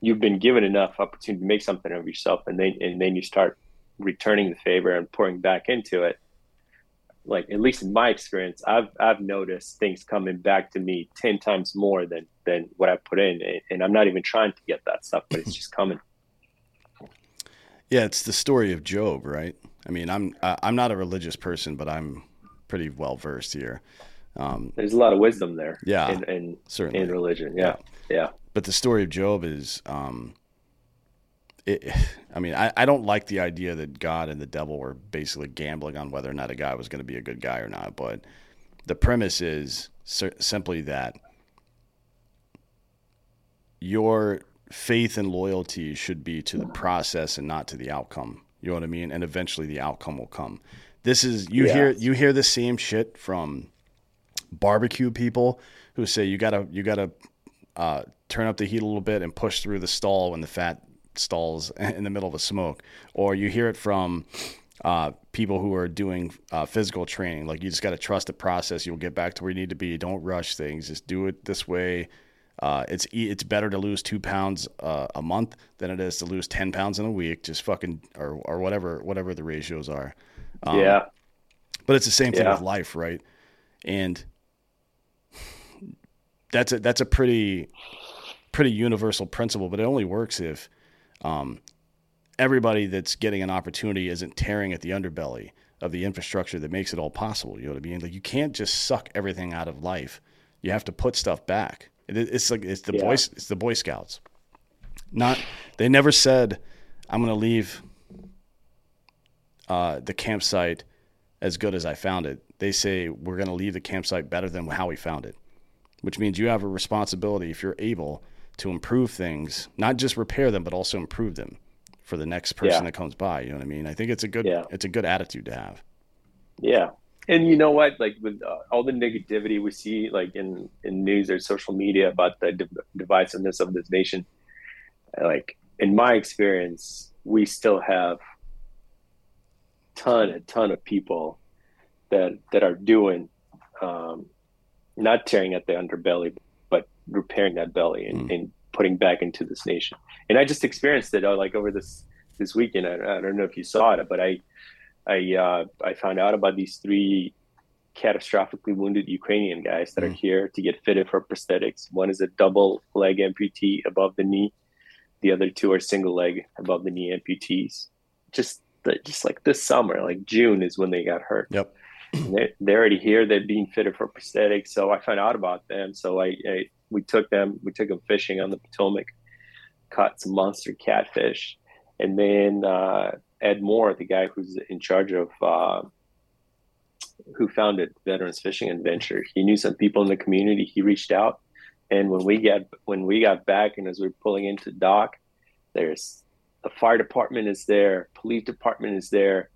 you've been given enough opportunity to make something of yourself, and then and then you start returning the favor and pouring back into it. Like, at least in my experience, I've I've noticed things coming back to me ten times more than than what I put in, and, and I'm not even trying to get that stuff, but it's just coming. Yeah, it's the story of Job, right? I mean, I'm I'm not a religious person, but I'm pretty well versed here. Um, There's a lot of wisdom there. Yeah, in, in, certainly in religion. Yeah, yeah, yeah. But the story of Job is, um, it, I mean, I, I don't like the idea that God and the devil were basically gambling on whether or not a guy was going to be a good guy or not. But the premise is simply that your faith and loyalty should be to the process and not to the outcome. You know what I mean? And eventually the outcome will come. This is, you yeah. hear, you hear the same shit from barbecue people who say, you gotta, you gotta, uh, turn up the heat a little bit and push through the stall when the fat stalls in the middle of a smoke. Or you hear it from, uh, people who are doing, uh, physical training. Like, you just got to trust the process. You'll get back to where you need to be. Don't rush things. Just do it this way. Uh, it's it's better to lose two pounds uh, a month than it is to lose ten pounds in a week. Just fucking or or whatever whatever the ratios are. Um, yeah. But it's the same thing yeah. with life, right? And that's a that's a pretty pretty universal principle. But it only works if um, everybody that's getting an opportunity isn't tearing at the underbelly of the infrastructure that makes it all possible. You know what I mean? Like, you can't just suck everything out of life. You have to put stuff back. It's like, it's the yeah. boy, it's the Boy Scouts. Not, they never said, I'm going to leave uh, the campsite as good as I found it. They say, we're going to leave the campsite better than how we found it, which means you have a responsibility, if you're able, to improve things, not just repair them, but also improve them for the next person yeah. that comes by. You know what I mean? I think it's a good, yeah. it's a good attitude to have. Yeah. And you know what, like, with uh, all the negativity we see, like, in, in news or social media about the div- divisiveness of this nation, like, in my experience, we still have ton, a ton of people that, that are doing, um, not tearing at the underbelly, but repairing that belly and, mm. and putting back into this nation. And I just experienced it, like, over this, this weekend. I, I don't know if you saw it, but I, I uh, I found out about these three catastrophically wounded Ukrainian guys that mm. are here to get fitted for prosthetics. One is a double leg amputee above the knee. The other two are single leg above the knee amputees. Just the, just like this summer, like June is when they got hurt. Yep. They're, they're already here. They're being fitted for prosthetics. So I found out about them. So I, I we took them. We took them fishing on the Potomac, caught some monster catfish, and then. Uh, Ed Moore, the guy who's in charge of, uh, who founded Veterans Fishing Adventure, he knew some people in the community. He reached out, and when we got when we got back, and as we were pulling into dock, there's the fire department is there, police department is there,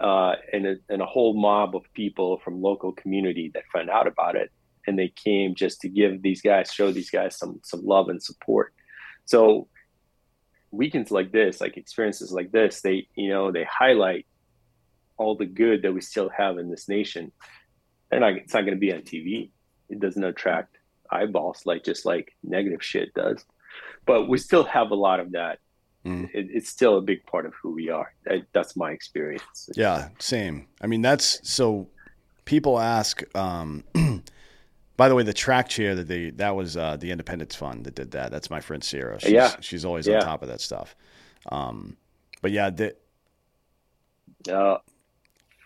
uh, and a, and a whole mob of people from local community that found out about it, and they came just to give these guys, show these guys some some love and support. So. Weekends like this, like experiences like this, they, you know, they highlight all the good that we still have in this nation. They're not, it's not going to be on T V. It doesn't attract eyeballs, like just like negative shit does. But we still have a lot of that. Mm. It, it's still a big part of who we are. That, that's my experience. Yeah, same. I mean, that's so people ask, um, by the way, the track chair that they that was uh, the Independence Fund that did that. That's my friend Sierra. She's, yeah, she's always yeah. on top of that stuff. Um, but yeah, the, uh,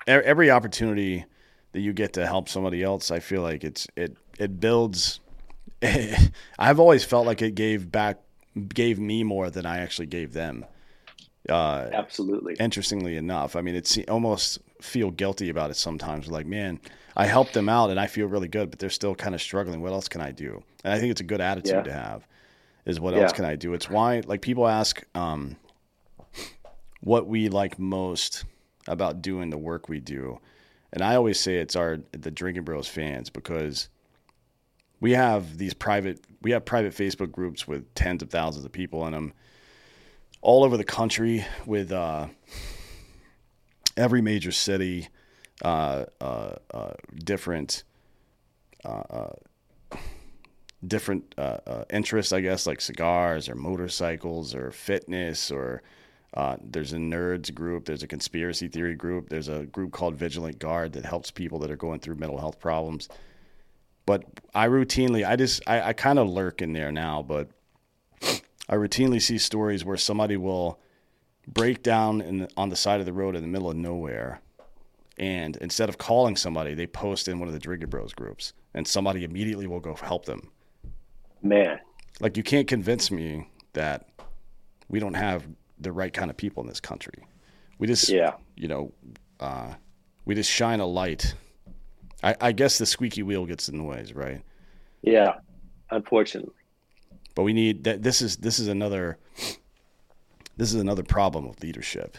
every opportunity that you get to help somebody else, I feel like it's it it builds. I've always felt like it gave back gave me more than I actually gave them. Uh, Absolutely. Interestingly enough, I mean, it's almost feel guilty about it sometimes. Like, man, I helped them out and I feel really good, but they're still kind of struggling. What else can I do? And I think it's a good attitude yeah. to have is what yeah. else can I do? It's why, like, people ask um, what we like most about doing the work we do. And I always say it's our, the Drinkin' Bros fans, because we have these private, we have private Facebook groups with tens of thousands of people in them all over the country with, uh, every major city, uh, uh, uh, different uh, uh, different uh, uh, interests, I guess, like cigars or motorcycles or fitness, or uh, there's a nerds group, there's a conspiracy theory group, there's a group called Vigilant Guard that helps people that are going through mental health problems. But I routinely, I just, I, I kind of lurk in there now, but I routinely see stories where somebody will break down in the, on the side of the road in the middle of nowhere, and instead of calling somebody, they post in one of the Drinkin' Bros groups, and somebody immediately will go help them. Man. Like, you can't convince me that we don't have the right kind of people in this country. We just, yeah. you know, uh, we just shine a light. I, I guess the squeaky wheel gets in the ways, right? Yeah, unfortunately. But we need that. This is this is another this is another problem of leadership.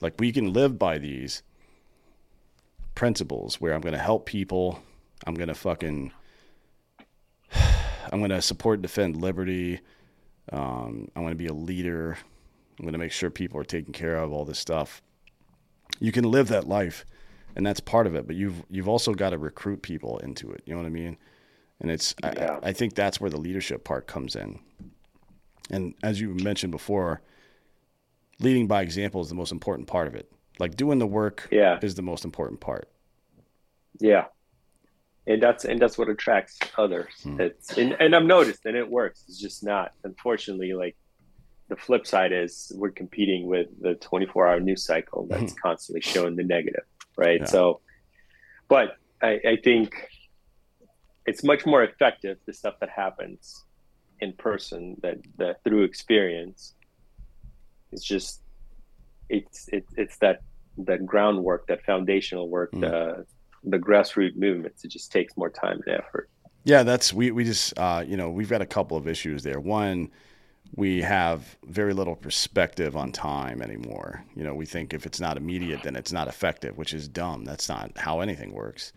Like, we can live by these principles where I'm going to help people, I'm going to fucking, I'm going to support and defend liberty. Um, I'm going to be a leader. I'm going to make sure people are taken care of. All this stuff. You can live that life, and that's part of it. But you've you've also got to recruit people into it. You know what I mean? And it's, yeah. I, I think that's where the leadership part comes in. And as you mentioned before, leading by example is the most important part of it. Like, doing the work yeah. is the most important part. Yeah. And that's, and that's what attracts others. Hmm. It's, and, and I've noticed, and it works. It's just not, unfortunately, like, the flip side is we're competing with the twenty-four hour news cycle that's constantly showing the negative. Right. Yeah. So, but I, I think, it's much more effective, the stuff that happens in person, that, that through experience. It's just, it's it, it's that that groundwork, that foundational work, mm. the the grassroots movements. It just takes more time and effort. Yeah, that's we we just uh, you know we've got a couple of issues there. One, we have very little perspective on time anymore. You know, we think if it's not immediate, then it's not effective, which is dumb. That's not how anything works.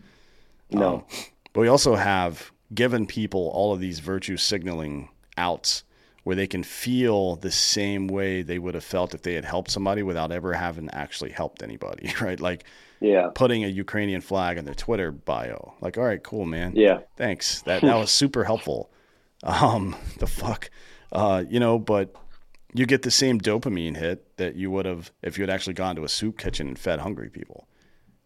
No. Um, But we also have given people all of these virtue signaling outs where they can feel the same way they would have felt if they had helped somebody without ever having actually helped anybody, right? Like yeah. putting a Ukrainian flag on their Twitter bio. Like, all right, cool, man. Yeah. Thanks. That that was super helpful. Um, the fuck? Uh, you know, but you get the same dopamine hit that you would have if you had actually gone to a soup kitchen and fed hungry people.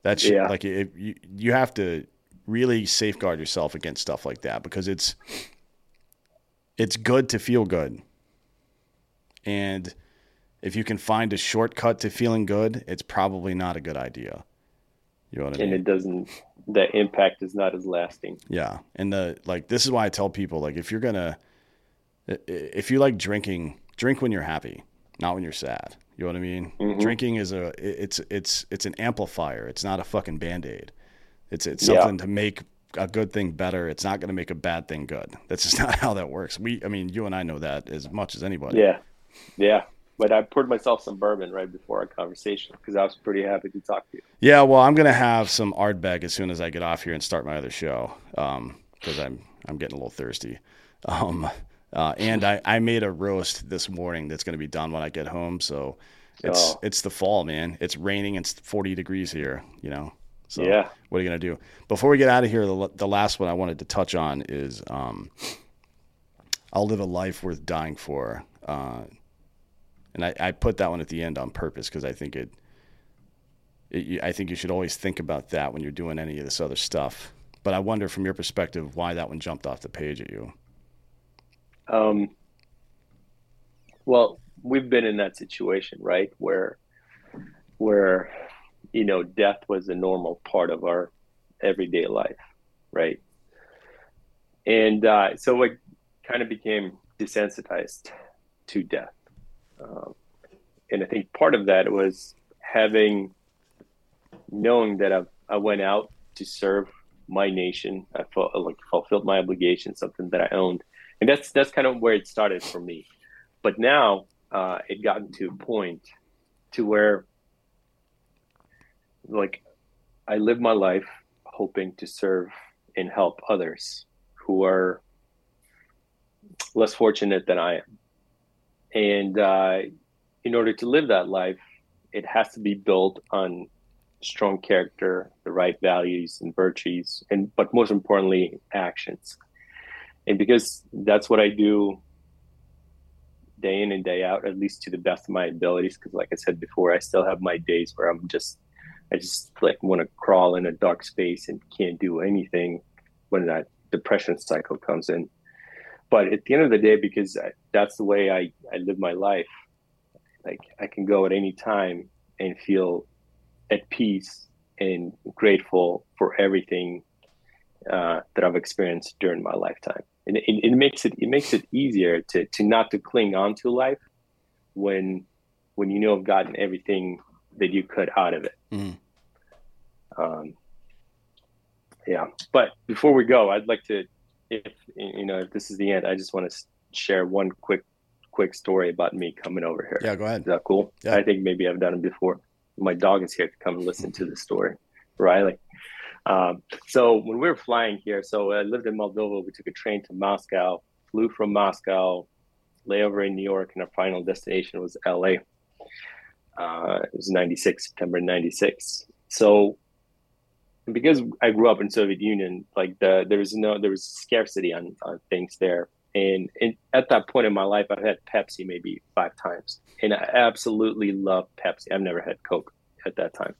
That's yeah. like it, you, you have to really safeguard yourself against stuff like that, because it's it's good to feel good, and if you can find a shortcut to feeling good, it's probably not a good idea. You know what I mean? And it doesn't, the impact is not as lasting. Yeah, and the like. This is why I tell people, like, if you're gonna, if you like drinking, drink when you're happy, not when you're sad. You know what I mean? Mm-hmm. Drinking is a it's it's it's an amplifier. It's not a fucking Band-Aid. It's it's something yeah. to make a good thing better. It's not going to make a bad thing good. That's just not how that works. We, I mean, you and I know that as much as anybody. Yeah, yeah. But I poured myself some bourbon right before our conversation because I was pretty happy to talk to you. Yeah, well, I'm going to have some Ardbeg as soon as I get off here and start my other show because um, I'm I'm getting a little thirsty. Um, uh, and I, I made a roast this morning that's going to be done when I get home. So it's oh. it's the fall, man. It's raining. It's forty degrees here, you know. So yeah. what are you going to do? Before we get out of here, the, the last one I wanted to touch on is um, I'll live a life worth dying for. Uh, and I, I put that one at the end on purpose because I think it, it – I think you should always think about that when you're doing any of this other stuff. But I wonder from your perspective why that one jumped off the page at you. Um. Well, we've been in that situation, right, where where – you know, death was a normal part of our everyday life, right? And uh, so I kind of became desensitized to death. Um, and I think part of that was having, knowing that I, I went out to serve my nation. I felt like fulfilled my obligation, something that I owned. And that's, that's kind of where it started for me. But now uh, it got to a point to where, like, I live my life hoping to serve and help others who are less fortunate than I am. And uh, in order to live that life, it has to be built on strong character, the right values and virtues, and but most importantly, actions. And because that's what I do day in and day out, at least to the best of my abilities, because like I said before, I still have my days where I'm just, I just like want to crawl in a dark space and can't do anything when that depression cycle comes in. But at the end of the day, because I, that's the way I, I live my life, like I can go at any time and feel at peace and grateful for everything uh, that I've experienced during my lifetime. And it, it makes it, it makes it easier to, to not to cling on to life when, when you know I've gotten everything that you could out of it. Mm. Um, yeah. But before we go, I'd like to, if, you know, if this is the end, I just want to share one quick, quick story about me coming over here. Yeah, go ahead. Is that cool? Yeah. I think maybe I've done it before. My dog is here to come listen to the story, Riley. Um, so when we were flying here, so I lived in Moldova. We took a train to Moscow, flew from Moscow, layover in New York, and our final destination was L A. Uh, it was ninety-six, September ninety-six. So because I grew up in Soviet Union, like the, there was no, there was scarcity on, on things there. And, and at that point in my life, I've had Pepsi maybe five times. And I absolutely love Pepsi. I've never had Coke at that time.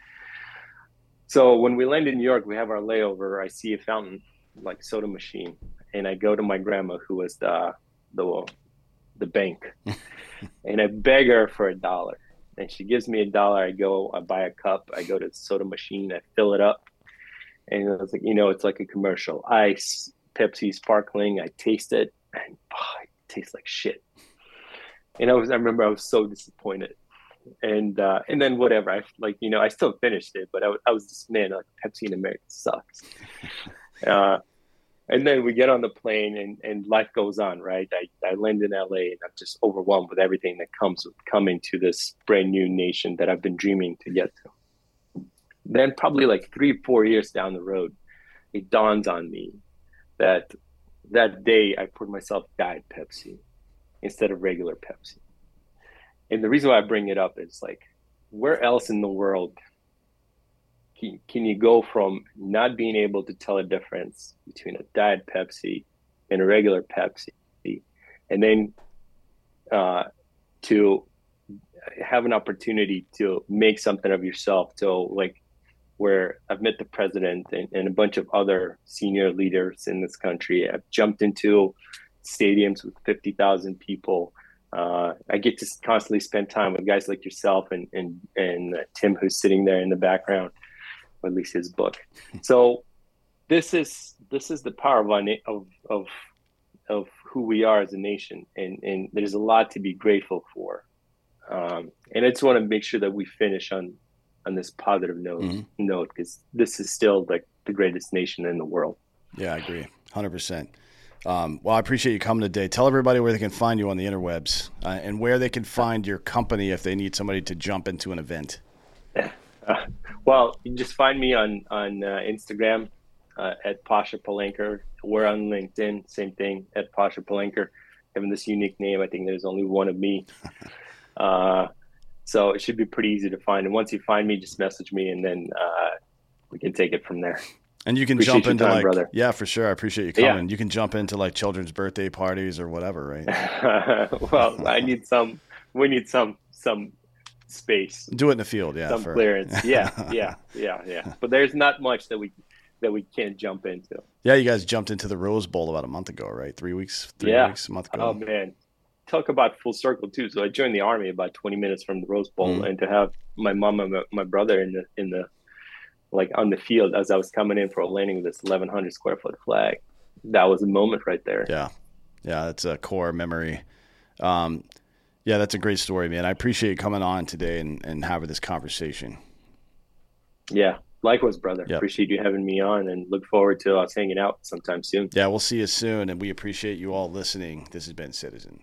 So when we landed in New York, we have our layover. I see a fountain, like soda machine. And I go to my grandma, who was the the, the bank. And I beg her for a dollar. And she gives me a dollar. I go, I buy a cup. I go to the soda machine. I fill it up. And I was like, you know, it's like a commercial. Ice, Pepsi sparkling. I taste it. And oh, it tastes like shit. And I was—I remember I was so disappointed. And uh, and then whatever, I like you know I still finished it, but I, I was just man like Pepsi in America sucks. uh, and then we get on the plane, and, and life goes on, right? I, I land in L A, and I'm just overwhelmed with everything that comes with coming to this brand new nation that I've been dreaming to get to. Then probably like three, four years down the road, it dawns on me that. That day, I poured myself Diet Pepsi instead of regular Pepsi. And the reason why I bring it up is like, where else in the world can, can you go from not being able to tell a difference between a Diet Pepsi and a regular Pepsi, and then uh, to have an opportunity to make something of yourself? So like, where I've met the president and, and a bunch of other senior leaders in this country. I've jumped into stadiums with fifty thousand people. Uh, I get to constantly spend time with guys like yourself and and, and Tim, who's sitting there in the background, or at least his book. So this is this is the power of, of, of, of who we are as a nation. And, and there's a lot to be grateful for. Um, and I just want to make sure that we finish on on this positive note, mm-hmm. note, because this is still like the greatest nation in the world. Yeah, I agree. one hundred percent. Um, well, I appreciate you coming today. Tell everybody where they can find you on the interwebs uh, and where they can find your company if they need somebody to jump into an event. Uh, well, you can just find me on, on uh, Instagram uh, at Pasha Planger. We're on LinkedIn, same thing, at Pasha Planger. Having this unique name, I think there's only one of me. uh, So it should be pretty easy to find. And once you find me, just message me, and then uh, we can take it from there. And you can appreciate jump into time, like, brother. Yeah, for sure. I appreciate you coming. Yeah. You can jump into like children's birthday parties or whatever, right? Well, I need some, we need some, some space. Do it in the field. Yeah. Some for... clearance. Yeah. Yeah. Yeah. Yeah. But there's not much that we, that we can't jump into. Yeah. You guys jumped into the Rose Bowl about a month ago, right? Three weeks, three yeah. weeks, a month ago. Oh man. Talk about full circle too. So I joined the army about twenty minutes from the Rose Bowl, mm. and to have my mom and my brother in the in the like on the field as I was coming in for a landing with this eleven hundred square foot flag, that was a moment right there. Yeah, yeah, that's a core memory. Um, yeah, that's a great story, man. I appreciate you coming on today and and having this conversation. Yeah. Likewise, brother. Yep. Appreciate you having me on and look forward to us hanging out sometime soon. Yeah, we'll see you soon, and we appreciate you all listening. This has been Citizen.